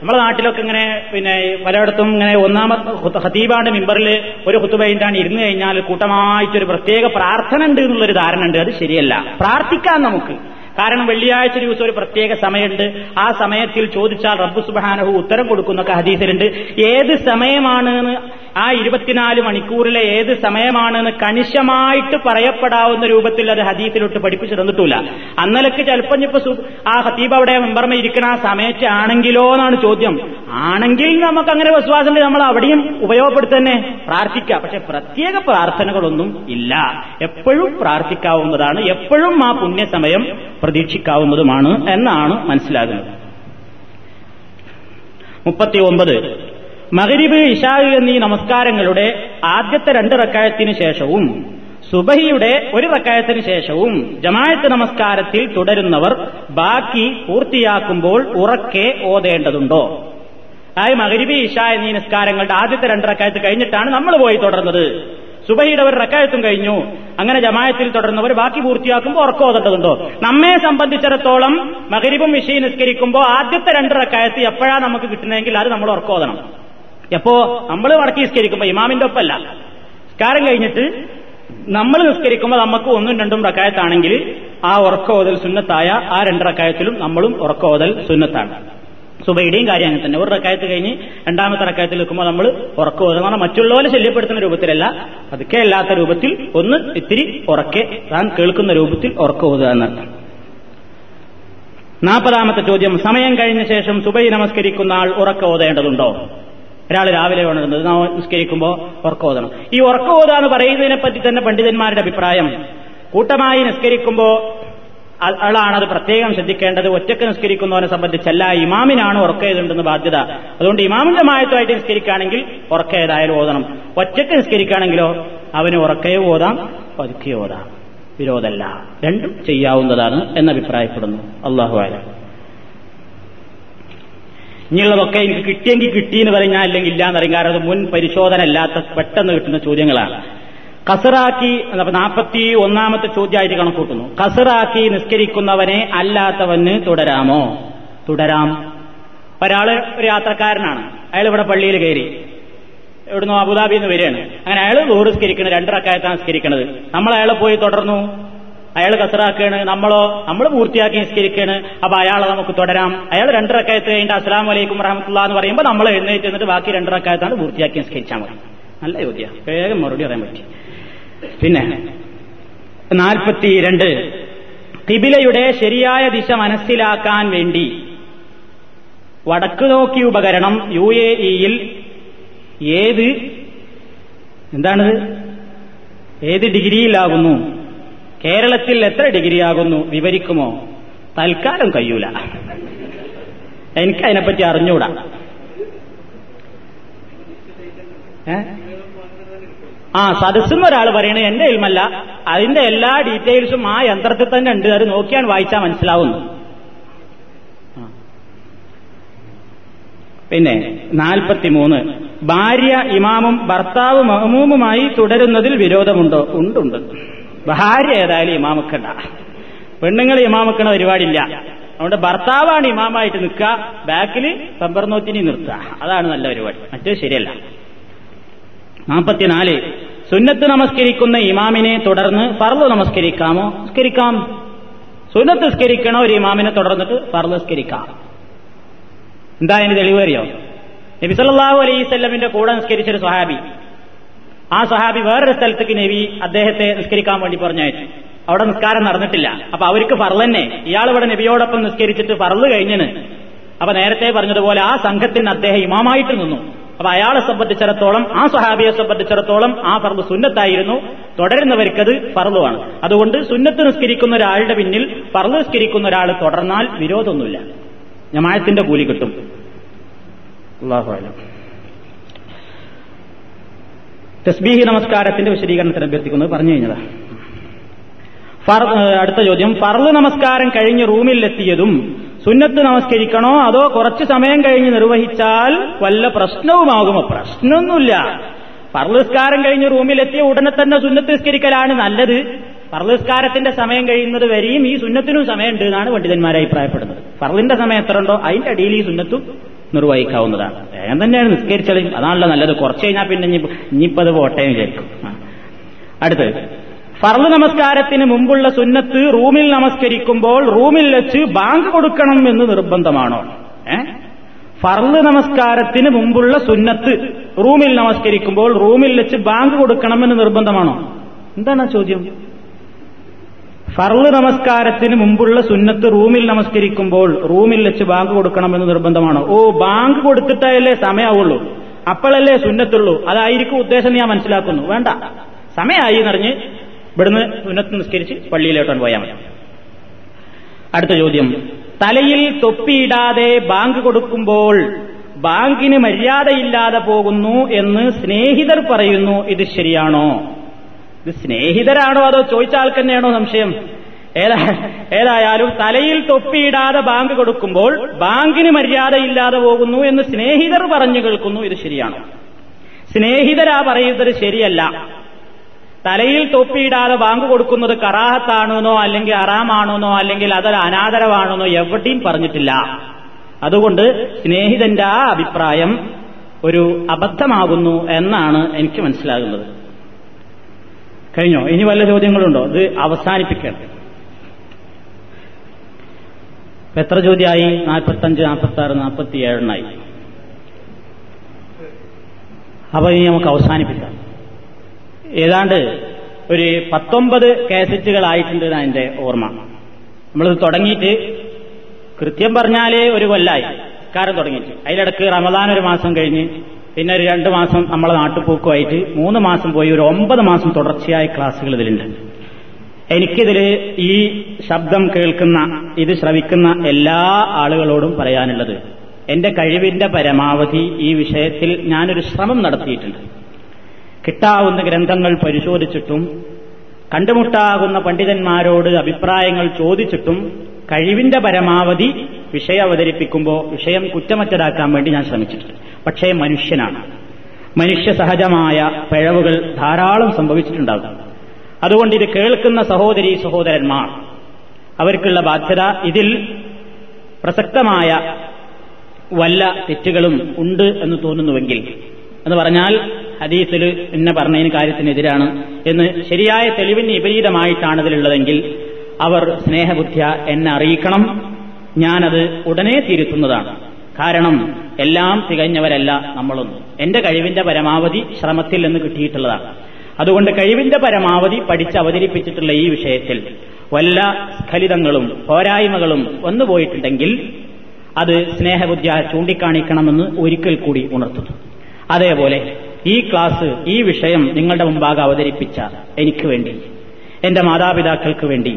നമ്മുടെ നാട്ടിലൊക്കെ ഇങ്ങനെ പിന്നെ പലയിടത്തും ഇങ്ങനെ ഒന്നാമത്തെ ഖതീബാന്റെ മിമ്പറിൽ ഒരു ഖുതുബയിലാണ് ഇരുന്നു കഴിഞ്ഞാൽ കൂട്ടമായിട്ടൊരു പ്രത്യേക പ്രാർത്ഥന ഉണ്ട് എന്നുള്ളൊരു ധാരണ ഉണ്ട്. അത് ശരിയല്ല. പ്രാർത്ഥിക്കാം നമുക്ക്. കാരണം വെള്ളിയാഴ്ച ദിവസം ഒരു പ്രത്യേക സമയമുണ്ട്. ആ സമയത്തിൽ ചോദിച്ചാൽ റബ്ബ് സുബ്ഹാനഹു ഉത്തരം കൊടുക്കുന്നൊക്കെ ഹദീസിലുണ്ട്. ഏത് സമയമാണെന്ന്, ആ 24 മണിക്കൂറിലെ ഏത് സമയമാണെന്ന് കണിശമായിട്ട് പറയപ്പെടാവുന്ന രൂപത്തിൽ അത് ഹദീസിലോട്ട് പഠിപ്പിച്ചു തന്നിട്ടില്ല. അന്നലക്ക് ചിലപ്പോൾ ഇപ്പോൾ ആ ഖതീബ് അവിടെ മെമ്പർമ ഇരിക്കണ ആ സമയത്താണെങ്കിലോ എന്നാണ് ചോദ്യം. ആണെങ്കിൽ നമുക്ക് അങ്ങനെ വിശ്വാസം ഉണ്ട്, നമ്മൾ അവിടെയും ഉപയോഗപ്പെടുത്തന്നെ പ്രാർത്ഥിക്കാം. പക്ഷെ പ്രത്യേക പ്രാർത്ഥനകളൊന്നും ഇല്ല. എപ്പോഴും പ്രാർത്ഥിക്കാവുന്നതാണ്, എപ്പോഴും ആ പുണ്യസമയം പ്രതീക്ഷിക്കാവുന്നതുമാണ് എന്നാണ് മനസ്സിലാകുന്നത്. 39 മഗ്‌രിബ്, ഇശാ എന്നീ നമസ്കാരങ്ങളുടെ ആദ്യത്തെ 2 റക്അത്തിന് ശേഷവും സുബഹിയുടെ 1 റക്അത്തിന് ശേഷവും ജമാഅത്ത് നമസ്കാരത്തിൽ തുടരുന്നവർ ബാക്കി പൂർത്തിയാക്കുമ്പോൾ ഉറക്കെ ഓതേണ്ടതുണ്ടോ? അതായത് മഗ്‌രിബ്, ഇശാ എന്നീ നമസ്കാരങ്ങളുടെ ആദ്യത്തെ 2 റക്അത്ത് കഴിഞ്ഞിട്ടാണ് നമ്മൾ പോയി തുടർന്നത്. സുബഹിയുടെ 1 റക്അത്തും കഴിഞ്ഞു. അങ്ങനെ ജമാഅത്തിൽ തുടർന്നവർ ബാക്കി പൂർത്തിയാക്കുമ്പോൾ ഉറക്കം ഓതേണ്ടതുണ്ടോ? നമ്മെ സംബന്ധിച്ചിടത്തോളം മഗ്‌രിബും ഇശയും നിസ്കരിക്കുമ്പോൾ ആദ്യത്തെ 2 റക്അത്ത് എപ്പോഴാണ് നമുക്ക് കിട്ടുന്നതെങ്കിൽ അത് നമ്മൾ ഉറക്കം ഓതണം. എപ്പോ നമ്മൾ വടക്കി നിസ്കരിക്കുമ്പോ ഇമാമിന്റെ ഒപ്പമല്ല, നിസ്കാരം കഴിഞ്ഞിട്ട് നമ്മൾ നിസ്കരിക്കുമ്പോൾ നമുക്ക് ഒന്നും രണ്ടും റക്കായത്താണെങ്കിൽ ആ ഉറക്ക ഓതൽ സുന്നത്തായ ആ രണ്ട് റക്കായത്തിലും നമ്മളും ഉറക്ക ഓതൽ സുന്നത്താണ്. സുബൈയുടെയും കാര്യം അങ്ങനെ തന്നെ. ഒരു റക്കായത്ത് കഴിഞ്ഞ് രണ്ടാമത്തെ റക്കായത്തിൽ നിൽക്കുമ്പോൾ നമ്മൾ ഉറക്ക ഓതൽ എന്ന് പറഞ്ഞാൽ മറ്റുള്ളവരെ ശല്യപ്പെടുത്തുന്ന രൂപത്തിലല്ല, അതൊക്കെ അല്ലാത്ത രൂപത്തിൽ ഒന്ന് ഇത്തിരി ഉറക്കെ താൻ കേൾക്കുന്ന രൂപത്തിൽ ഉറക്ക ഓതുക എന്നർത്ഥം. 40ാമത്തെ ചോദ്യം, സമയം കഴിഞ്ഞ ശേഷം സുബൈ നമസ്കരിക്കുന്ന ആൾ ഉറക്ക ഓതേണ്ടതുണ്ടോ? ഒരാൾ രാവിലെ ഓണരുന്നത് നമസ്കരിക്കുമ്പോൾ ഉറക്ക ഓതണം. ഈ ഉറക്ക ഓതുക എന്ന് പറയുന്നതിനെപ്പറ്റി തന്നെ പണ്ഡിതന്മാരുടെ അഭിപ്രായം, കൂട്ടമായി നിസ്കരിക്കുമ്പോൾ ആളാണത് പ്രത്യേകം ശ്രദ്ധിക്കേണ്ടത്, ഒറ്റക്ക് നിസ്കരിക്കുന്നവനെ സംബന്ധിച്ചല്ല, ഇമാമിനാണ് ഉറക്കേതുണ്ടെന്ന് ബാധ്യത. അതുകൊണ്ട് ഇമാമിന്റെ മായത്വമായിട്ട് നിസ്കരിക്കുകയാണെങ്കിൽ ഉറക്കേതായാലും ഓതണം. ഒറ്റക്ക് നിസ്കരിക്കുകയാണെങ്കിലോ അവന് ഉറക്കയോ ഓതാം പതുക്കെയോ ഓതാം, വിരോധമല്ല, രണ്ടും ചെയ്യാവുന്നതാണ് എന്നഭിപ്രായപ്പെടുന്നു. അല്ലാഹു അഅലം. ഇനിയുള്ളതൊക്കെ എനിക്ക് കിട്ടിയെങ്കിൽ കിട്ടിയെന്ന് പറഞ്ഞാൽ അല്ലെങ്കിൽ ഇല്ലാന്നറിയും, കാരണം അത് മുൻ പരിശോധന അല്ലാത്ത പെട്ടെന്ന് കിട്ടുന്ന ചോദ്യങ്ങളാണ്. കസറാക്കി 41ാമത്തെ ചോദ്യമായിട്ട് കണക്കൂട്ടുന്നു. കസറാക്കി നിസ്കരിക്കുന്നവനെ അല്ലാത്തവന് തുടരാമോ? തുടരാം. ഒരാള് ഒരു യാത്രക്കാരനാണ്, അയാൾ ഇവിടെ പള്ളിയിൽ കയറി, എവിടുന്നോ അബുദാബിയിൽ നിന്ന് വരികയാണ്. അങ്ങനെ അയാൾ ദൂരെ നിസ്കരിക്കണം, രണ്ടരക്കായത്താണ് നിസ്കരിക്കണത്. നമ്മൾ അയാളെ പോയി തുടർന്നു, അയാൾ കസറാക്കുകയാണ്, നമ്മൾ പൂർത്തിയാക്കി നിസ്കരിക്കുകയാണ്. അപ്പൊ അയാളെ നമുക്ക് തുടരാം. അയാൾ രണ്ടരക്കായത്ത് കഴിഞ്ഞിട്ട് അസ്സലാമു അലൈക്കും വറഹ്മത്തുള്ളാഹി എന്ന് പറയുമ്പോൾ നമ്മൾ എഴുന്നേറ്റ് എന്നിട്ട് ബാക്കി രണ്ടരക്കായത്താണ് പൂർത്തിയാക്കി നിസ്കരിച്ചാൽ മതി. നല്ല ചോദ്യം, വേഗം മറുപടി പറയാൻ പറ്റി. പിന്നെ 42, ഖിബിലയുടെ ശരിയായ ദിശ മനസ്സിലാക്കാൻ വേണ്ടി വടക്ക് നോക്കി ഉപകരണം UAE യിൽ ഏത് ഡിഗ്രിയിലാകുന്നു, കേരളത്തിൽ എത്ര ഡിഗ്രിയാകുന്നു വിവരിക്കുമോ? തൽക്കാലം കഴിയൂല, എനിക്കതിനെപ്പറ്റി അറിഞ്ഞൂടാ. സദസ്സെന്ന് ഒരാൾ പറയണേ, എന്റെ ഇൽമല്ല, അതിന്റെ എല്ലാ ഡീറ്റെയിൽസും ആ യന്ത്രത്തിൽ തന്നെ ഉണ്ട്, അത് നോക്കിയാൽ വായിച്ചാൽ മനസ്സിലാവുന്നു. പിന്നെ 43, ഭാര്യ ഇമാമും ഭർത്താവ് മഹ്മൂമുമായി തുടരുന്നതിൽ വിരോധമുണ്ടോ? ഉണ്ട്. ഭാര്യ ഏതായാലും ഇമാമക്കണ്ട, പെണ്ണുങ്ങൾ ഇമാമക്കണ പരിപാടിയില്ല. അതുകൊണ്ട് ഭർത്താവാണ് ഇമാമായിട്ട് നിൽക്കുക, ബാക്കിൽ സമ്പർണോത്തിനി നിർത്തുക, അതാണ് നല്ല പരിപാടി, മറ്റേ ശരിയല്ല. 44, സുന്നത്ത് നമസ്കരിക്കുന്ന ഇമാമിനെ തുടർന്ന് ഫർള് നമസ്കരിക്കാമോ? നമസ്കരിക്കാം. സുന്നത്ത് നിസ്കരിക്കണോ ഒരു ഇമാമിനെ തുടർന്നിട്ട് ഫർള് നിസ്കരിക്കാം? എന്താ അതിന് തെളിവ് അറിയോ? നബി സല്ലല്ലാഹു അലൈഹി വസല്ലമിന്റെ കൂടെ നിസ്കരിച്ചൊരു സഹാബി, ആ സഹാബി വേറൊരു സ്ഥലത്തേക്ക് നബി അദ്ദേഹത്തെ നിസ്കരിക്കാൻ വേണ്ടി പറഞ്ഞയച്ചു. അവിടെ നിസ്കാരം നടന്നിട്ടില്ല, അപ്പൊ അവർക്ക് ഫർള് തന്നെ. ഇയാൾ ഇവിടെ നബിയോടൊപ്പം നിസ്കരിച്ചിട്ട് ഫർള് കഴിഞ്ഞാണ്. അപ്പൊ നേരത്തെ പറഞ്ഞതുപോലെ ആ സംഘത്തിന് അദ്ദേഹം ഇമാമായിട്ട് നിന്നു. അപ്പൊ അയാളെ സംബന്ധിച്ചിടത്തോളം, ആ സഹാബിയെ സംബന്ധിച്ചിടത്തോളം ആ ഫർള് സുന്നത്തായിരുന്നു, തുടരുന്നവർക്കത് ഫർളുമാണ്. അതുകൊണ്ട് സുന്നത്ത് നിസ്കരിക്കുന്ന ഒരാളുടെ പിന്നിൽ ഫർള് നിസ്കരിക്കുന്ന ഒരാൾ തുടർന്നാൽ വിരോധമൊന്നുമില്ല, ജമാഅത്തിന്റെ കൂലി കിട്ടും. അല്ലാഹു അഅലം. തസ്ബീഹ് നമസ്കാരത്തിന്റെ വിശദീകരണത്തിന് അഭ്യർത്ഥിക്കുന്നത് പറഞ്ഞു കഴിഞ്ഞതാ. അടുത്ത ചോദ്യം, ഫർള് നമസ്കാരം കഴിഞ്ഞ് റൂമിലെത്തിയതും സുന്നത്ത് നമസ്കരിക്കണോ അതോ കുറച്ചു സമയം കഴിഞ്ഞ് നിർവഹിച്ചാൽ വല്ല പ്രശ്നവുമാകുമോ? പ്രശ്നമൊന്നുമില്ല. ഫർള് നിസ്കാരം കഴിഞ്ഞ് റൂമിലെത്തിയ ഉടനെ തന്നെ സുന്നത്ത് നിസ്കരിക്കലാണ് നല്ലത്. ഫർള് നിസ്കാരത്തിന്റെ സമയം കഴിയുന്നത് വരെയും ഈ സുന്നത്തിനും സമയമുണ്ട് എന്നാണ് പണ്ഡിതന്മാർ അഭിപ്രായപ്പെടുന്നത്. ഫർളിന്റെ സമയം എത്ര ഉണ്ടോ അതിന്റെ അടിയിൽ ഈ സുന്നത്തും നിർവഹിക്കാവുന്നതാണ്. വേഗം തന്നെയാണ് നിസ്കരിച്ചാലും അതാണല്ലോ നല്ലത്. കുറച്ച് കഴിഞ്ഞാൽ പിന്നെ ഇനിയിപ്പോൾ അത് പോട്ടയം വിചാരിക്കും. അടുത്ത്, ഫർള് നമസ്കാരത്തിന് മുമ്പുള്ള സുന്നത്ത് റൂമിൽ നമസ്കരിക്കുമ്പോൾ റൂമിൽ വെച്ച് ബാങ്ക് കൊടുക്കണം എന്ന് നിർബന്ധമാണോ? ഫർള് നമസ്കാരത്തിന് മുമ്പുള്ള സുന്നത്ത് റൂമിൽ നമസ്കരിക്കുമ്പോൾ റൂമിൽ വെച്ച് ബാങ്ക് കൊടുക്കണം എന്ന് നിർബന്ധമാണോ? എന്താണ് ആ ചോദ്യം? ഫർള് നമസ്കാരത്തിന് മുമ്പുള്ള സുന്നത്ത് റൂമിൽ നമസ്കരിക്കുമ്പോൾ റൂമിൽ വെച്ച് ബാങ്ക് കൊടുക്കണമെന്ന് നിർബന്ധമാണോ? ബാങ്ക് കൊടുത്തിട്ടല്ലേ സമയമാവുള്ളൂ, അപ്പോഴല്ലേ സുന്നത്തുള്ളൂ, അതായിരിക്കും ഉദ്ദേശം ഞാൻ മനസ്സിലാക്കുന്നു. വേണ്ട, സമയമായി എന്നറിഞ്ഞ് ഇവിടുന്ന് സുന്നത്ത് നിസ്കരിച്ച് പള്ളിയിലോട്ടാണ് പോയാൽ മതി. അടുത്ത ചോദ്യം, തലയിൽ തൊപ്പിയിടാതെ ബാങ്ക് കൊടുക്കുമ്പോൾ ബാങ്കിന് മര്യാദയില്ലാതെ പോകുന്നു എന്ന് സ്നേഹിതർ പറയുന്നു, ഇത് ശരിയാണോ? ഇത് സ്നേഹിതരാണോ അതോ ചോദിച്ച ആൾക്ക് തന്നെയാണോ സംശയം? ഏതായാലും തലയിൽ തൊപ്പിയിടാതെ ബാങ്ക് കൊടുക്കുമ്പോൾ ബാങ്കിന് മര്യാദയില്ലാതെ പോകുന്നു എന്ന് സ്നേഹിതർ പറഞ്ഞു കേൾക്കുന്നു, ഇത് ശരിയാണോ? സ്നേഹിതരാ പറയുന്നത് ശരിയല്ല. തലയിൽ തൊപ്പിയിടാതെ ബാങ്ക് കൊടുക്കുന്നത് കറാഹത്താണെന്നോ അല്ലെങ്കിൽ ഹറാമാണെന്നോ അല്ലെങ്കിൽ അതൊരു അനാദരവാണെന്നോ എവിടെയും പറഞ്ഞിട്ടില്ല. അതുകൊണ്ട് സ്നേഹിതന്റെ ആ അഭിപ്രായം ഒരു അബദ്ധമാകുന്നു എന്നാണ് എനിക്ക് മനസ്സിലാകുന്നത്. കഴിഞ്ഞോ? ഇനി വല്ല ചോദ്യങ്ങളുണ്ടോ? ഇത് അവസാനിപ്പിക്കണം. എത്ര ചോദ്യമായി? 45, 46, 47 അപ്പൊ ഇനി നമുക്ക് അവസാനിപ്പിക്കാം. ഏതാണ്ട് ഒരു 19 കാസറ്റുകളായിട്ടുണ്ട് എന്റെ ഓർമ്മ. നമ്മളിത് തുടങ്ങിയിട്ട് കൃത്യം പറഞ്ഞാലേ ഒരു കൊല്ലായി കാര്യം തുടങ്ങിയിട്ട്. അതിലിടക്ക് റമദാൻ ഒരു മാസം കഴിഞ്ഞ് പിന്നെ ഒരു 2 മാസം നമ്മളെ നാട്ടുപോക്കുമായിട്ട് 3 മാസം പോയി ഒരു 9 മാസം തുടർച്ചയായ ക്ലാസ്സുകൾ ഇതിലുണ്ട്. എനിക്കിതിൽ ഈ ശബ്ദം കേൾക്കുന്ന, ഇത് ശ്രവിക്കുന്ന എല്ലാ ആളുകളോടും പറയാനുള്ളത്, എന്റെ കഴിവിന്റെ പരമാവധി ഈ വിഷയത്തിൽ ഞാനൊരു ശ്രമം നടത്തിയിട്ടുണ്ട്. കിട്ടാവുന്ന ഗ്രന്ഥങ്ങൾ പരിശോധിച്ചിട്ടും കണ്ടുമുട്ടാകുന്ന പണ്ഡിതന്മാരോട് അഭിപ്രായങ്ങൾ ചോദിച്ചിട്ടും കഴിവിന്റെ പരമാവധി വിഷയം അവതരിപ്പിക്കുമ്പോൾ വിഷയം കുറ്റമറ്റതാക്കാൻ വേണ്ടി ഞാൻ ശ്രമിച്ചിട്ടുണ്ട്. പക്ഷേ മനുഷ്യനാണ്, മനുഷ്യ സഹജമായ പിഴവുകൾ ധാരാളം സംഭവിച്ചിട്ടുണ്ടാകും. അതുകൊണ്ട് ഇത് കേൾക്കുന്ന സഹോദരീ സഹോദരന്മാർ, അവർക്കുള്ള ബാധ്യത ഇതിൽ പ്രസക്തമായ വല്ല തെറ്റുകളും ഉണ്ട് എന്ന് തോന്നുന്നുവെങ്കിൽ, എന്ന് പറഞ്ഞാൽ ഹദീസിൽ എന്നെ പറഞ്ഞതിന് കാര്യത്തിനെതിരാണ് എന്ന് ശരിയായ തെളിവിന് വിപരീതമായിട്ടാണ് ഇതിലുള്ളതെങ്കിൽ അവർ സ്നേഹബുദ്ധ്യ എന്നെ അറിയിക്കണം. ഞാനത് ഉടനെ തിരുത്തുന്നതാണ്. കാരണം എല്ലാം തികഞ്ഞവരല്ല നമ്മളൊന്നും. എന്റെ കഴിവിന്റെ പരമാവധി ശ്രമത്തിൽ നിന്ന് കിട്ടിയിട്ടുള്ളതാണ്. അതുകൊണ്ട് കഴിവിന്റെ പരമാവധി പഠിച്ച് അവതരിപ്പിച്ചിട്ടുള്ള ഈ വിഷയത്തിൽ വല്ല സ്ഖലിതങ്ങളും പോരായ്മകളും വന്നുപോയിട്ടുണ്ടെങ്കിൽ അത് സ്നേഹബുദ്ധ്യ ചൂണ്ടിക്കാണിക്കണമെന്ന് ഒരിക്കൽ കൂടി ഉണർത്തുന്നു. അതേപോലെ ഈ ക്ലാസ്, ഈ വിഷയം നിങ്ങളുടെ മുമ്പാകെ അവതരിപ്പിച്ച എനിക്ക് വേണ്ടി, എന്റെ മാതാപിതാക്കൾക്ക് വേണ്ടി,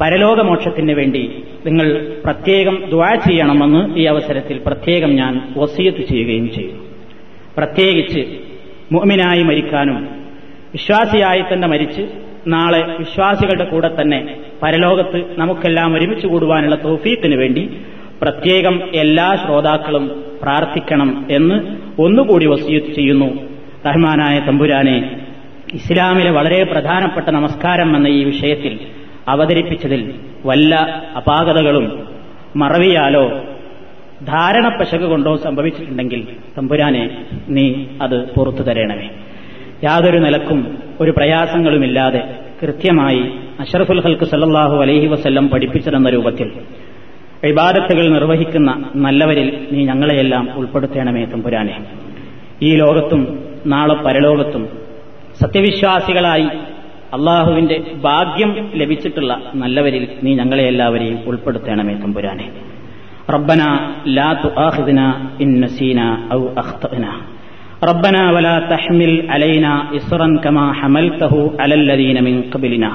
പരലോകമോക്ഷത്തിന് വേണ്ടി നിങ്ങൾ പ്രത്യേകം ദുആ ചെയ്യണമെന്ന് ഈ അവസരത്തിൽ പ്രത്യേകം ഞാൻ വസിയത്ത് ചെയ്യുകയും ചെയ്യും. പ്രത്യേകിച്ച് മുഅ്മിനായി മരിക്കാനും വിശ്വാസിയായി തന്നെ മരിച്ച് നാളെ വിശ്വാസികളുടെ കൂടെ തന്നെ പരലോകത്ത് നമുക്കെല്ലാം ഒരുമിച്ച് കൂടുവാനുള്ള തൗഫീഖിന് വേണ്ടി പ്രത്യേകം എല്ലാ ശ്രോതാക്കളും പ്രാർത്ഥിക്കണം എന്ന് ഒന്നുകൂടി വസിയത്ത് ചെയ്യുന്നു. റഹ്മാനായ തമ്പുരാനെ, ഇസ്ലാമിലെ വളരെ പ്രധാനപ്പെട്ട നമസ്കാരം എന്ന ഈ വിഷയത്തിൽ അവതരിപ്പിച്ചതിൽ വല്ല അപാകതകളും മറവിയാലോ ധാരണപ്പശക് കൊണ്ടോ സംഭവിച്ചിട്ടുണ്ടെങ്കിൽ തമ്പുരാനെ നീ അത് പുറത്തു തരണമേ. യാതൊരു നിലക്കും ഒരു പ്രയാസങ്ങളുമില്ലാതെ കൃത്യമായി അഷ്റഫുൽ ഖൽഖ് സല്ലല്ലാഹു അലൈഹി വസല്ലം പഠിപ്പിച്ചതെന്ന രൂപത്തിൽ ഇബാദത്തുകൾ നിർവഹിക്കുന്ന നല്ലവരിൽ നീ ഞങ്ങളെയെല്ലാം ഉൾപ്പെടുത്തണമേ തമ്പുരാനെ. ഈ ലോകത്തും നാളെ പരലോകത്തും സത്യവിശ്വാസികളായി അള്ളാഹുവിന്റെ ഭാഗ്യം ലഭിച്ചിട്ടുള്ള നല്ലവരിൽ നീ ഞങ്ങളെ എല്ലാവരെയും ഉൾപ്പെടുത്തണമേ തമ്പുരാനെ. റബ്ബനാ ലാ തുആഖിദ്നാ ഇൻ നസീനാ ഔ അഖ്തഅനാ റബ്ബനാ വലാ തഹ്മിൽ അലൈനാ ഇസ്റൻ കമാ ഹമൽതഹു അലല്ലദീന മിൻ ഖബ്ലിനാ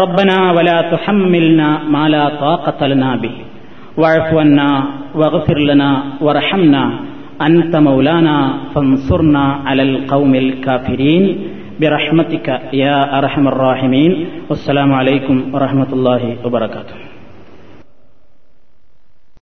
റബ്ബനാ വലാ തുഹമ്മിൽനാ മാ ലാ ത്വാഖത ലനാ ബിഹി വഅഫു അന്നാ വഗ്ഫിർ ലനാ വർഹംനാ അൻത മൗലാനാ ഫൻസുർനാ അലൽ ഖൗമിൽ കാഫിരീൻ برحمتك يا أرحم الراحمين. والسلام عليكم ورحمة الله وبركاته.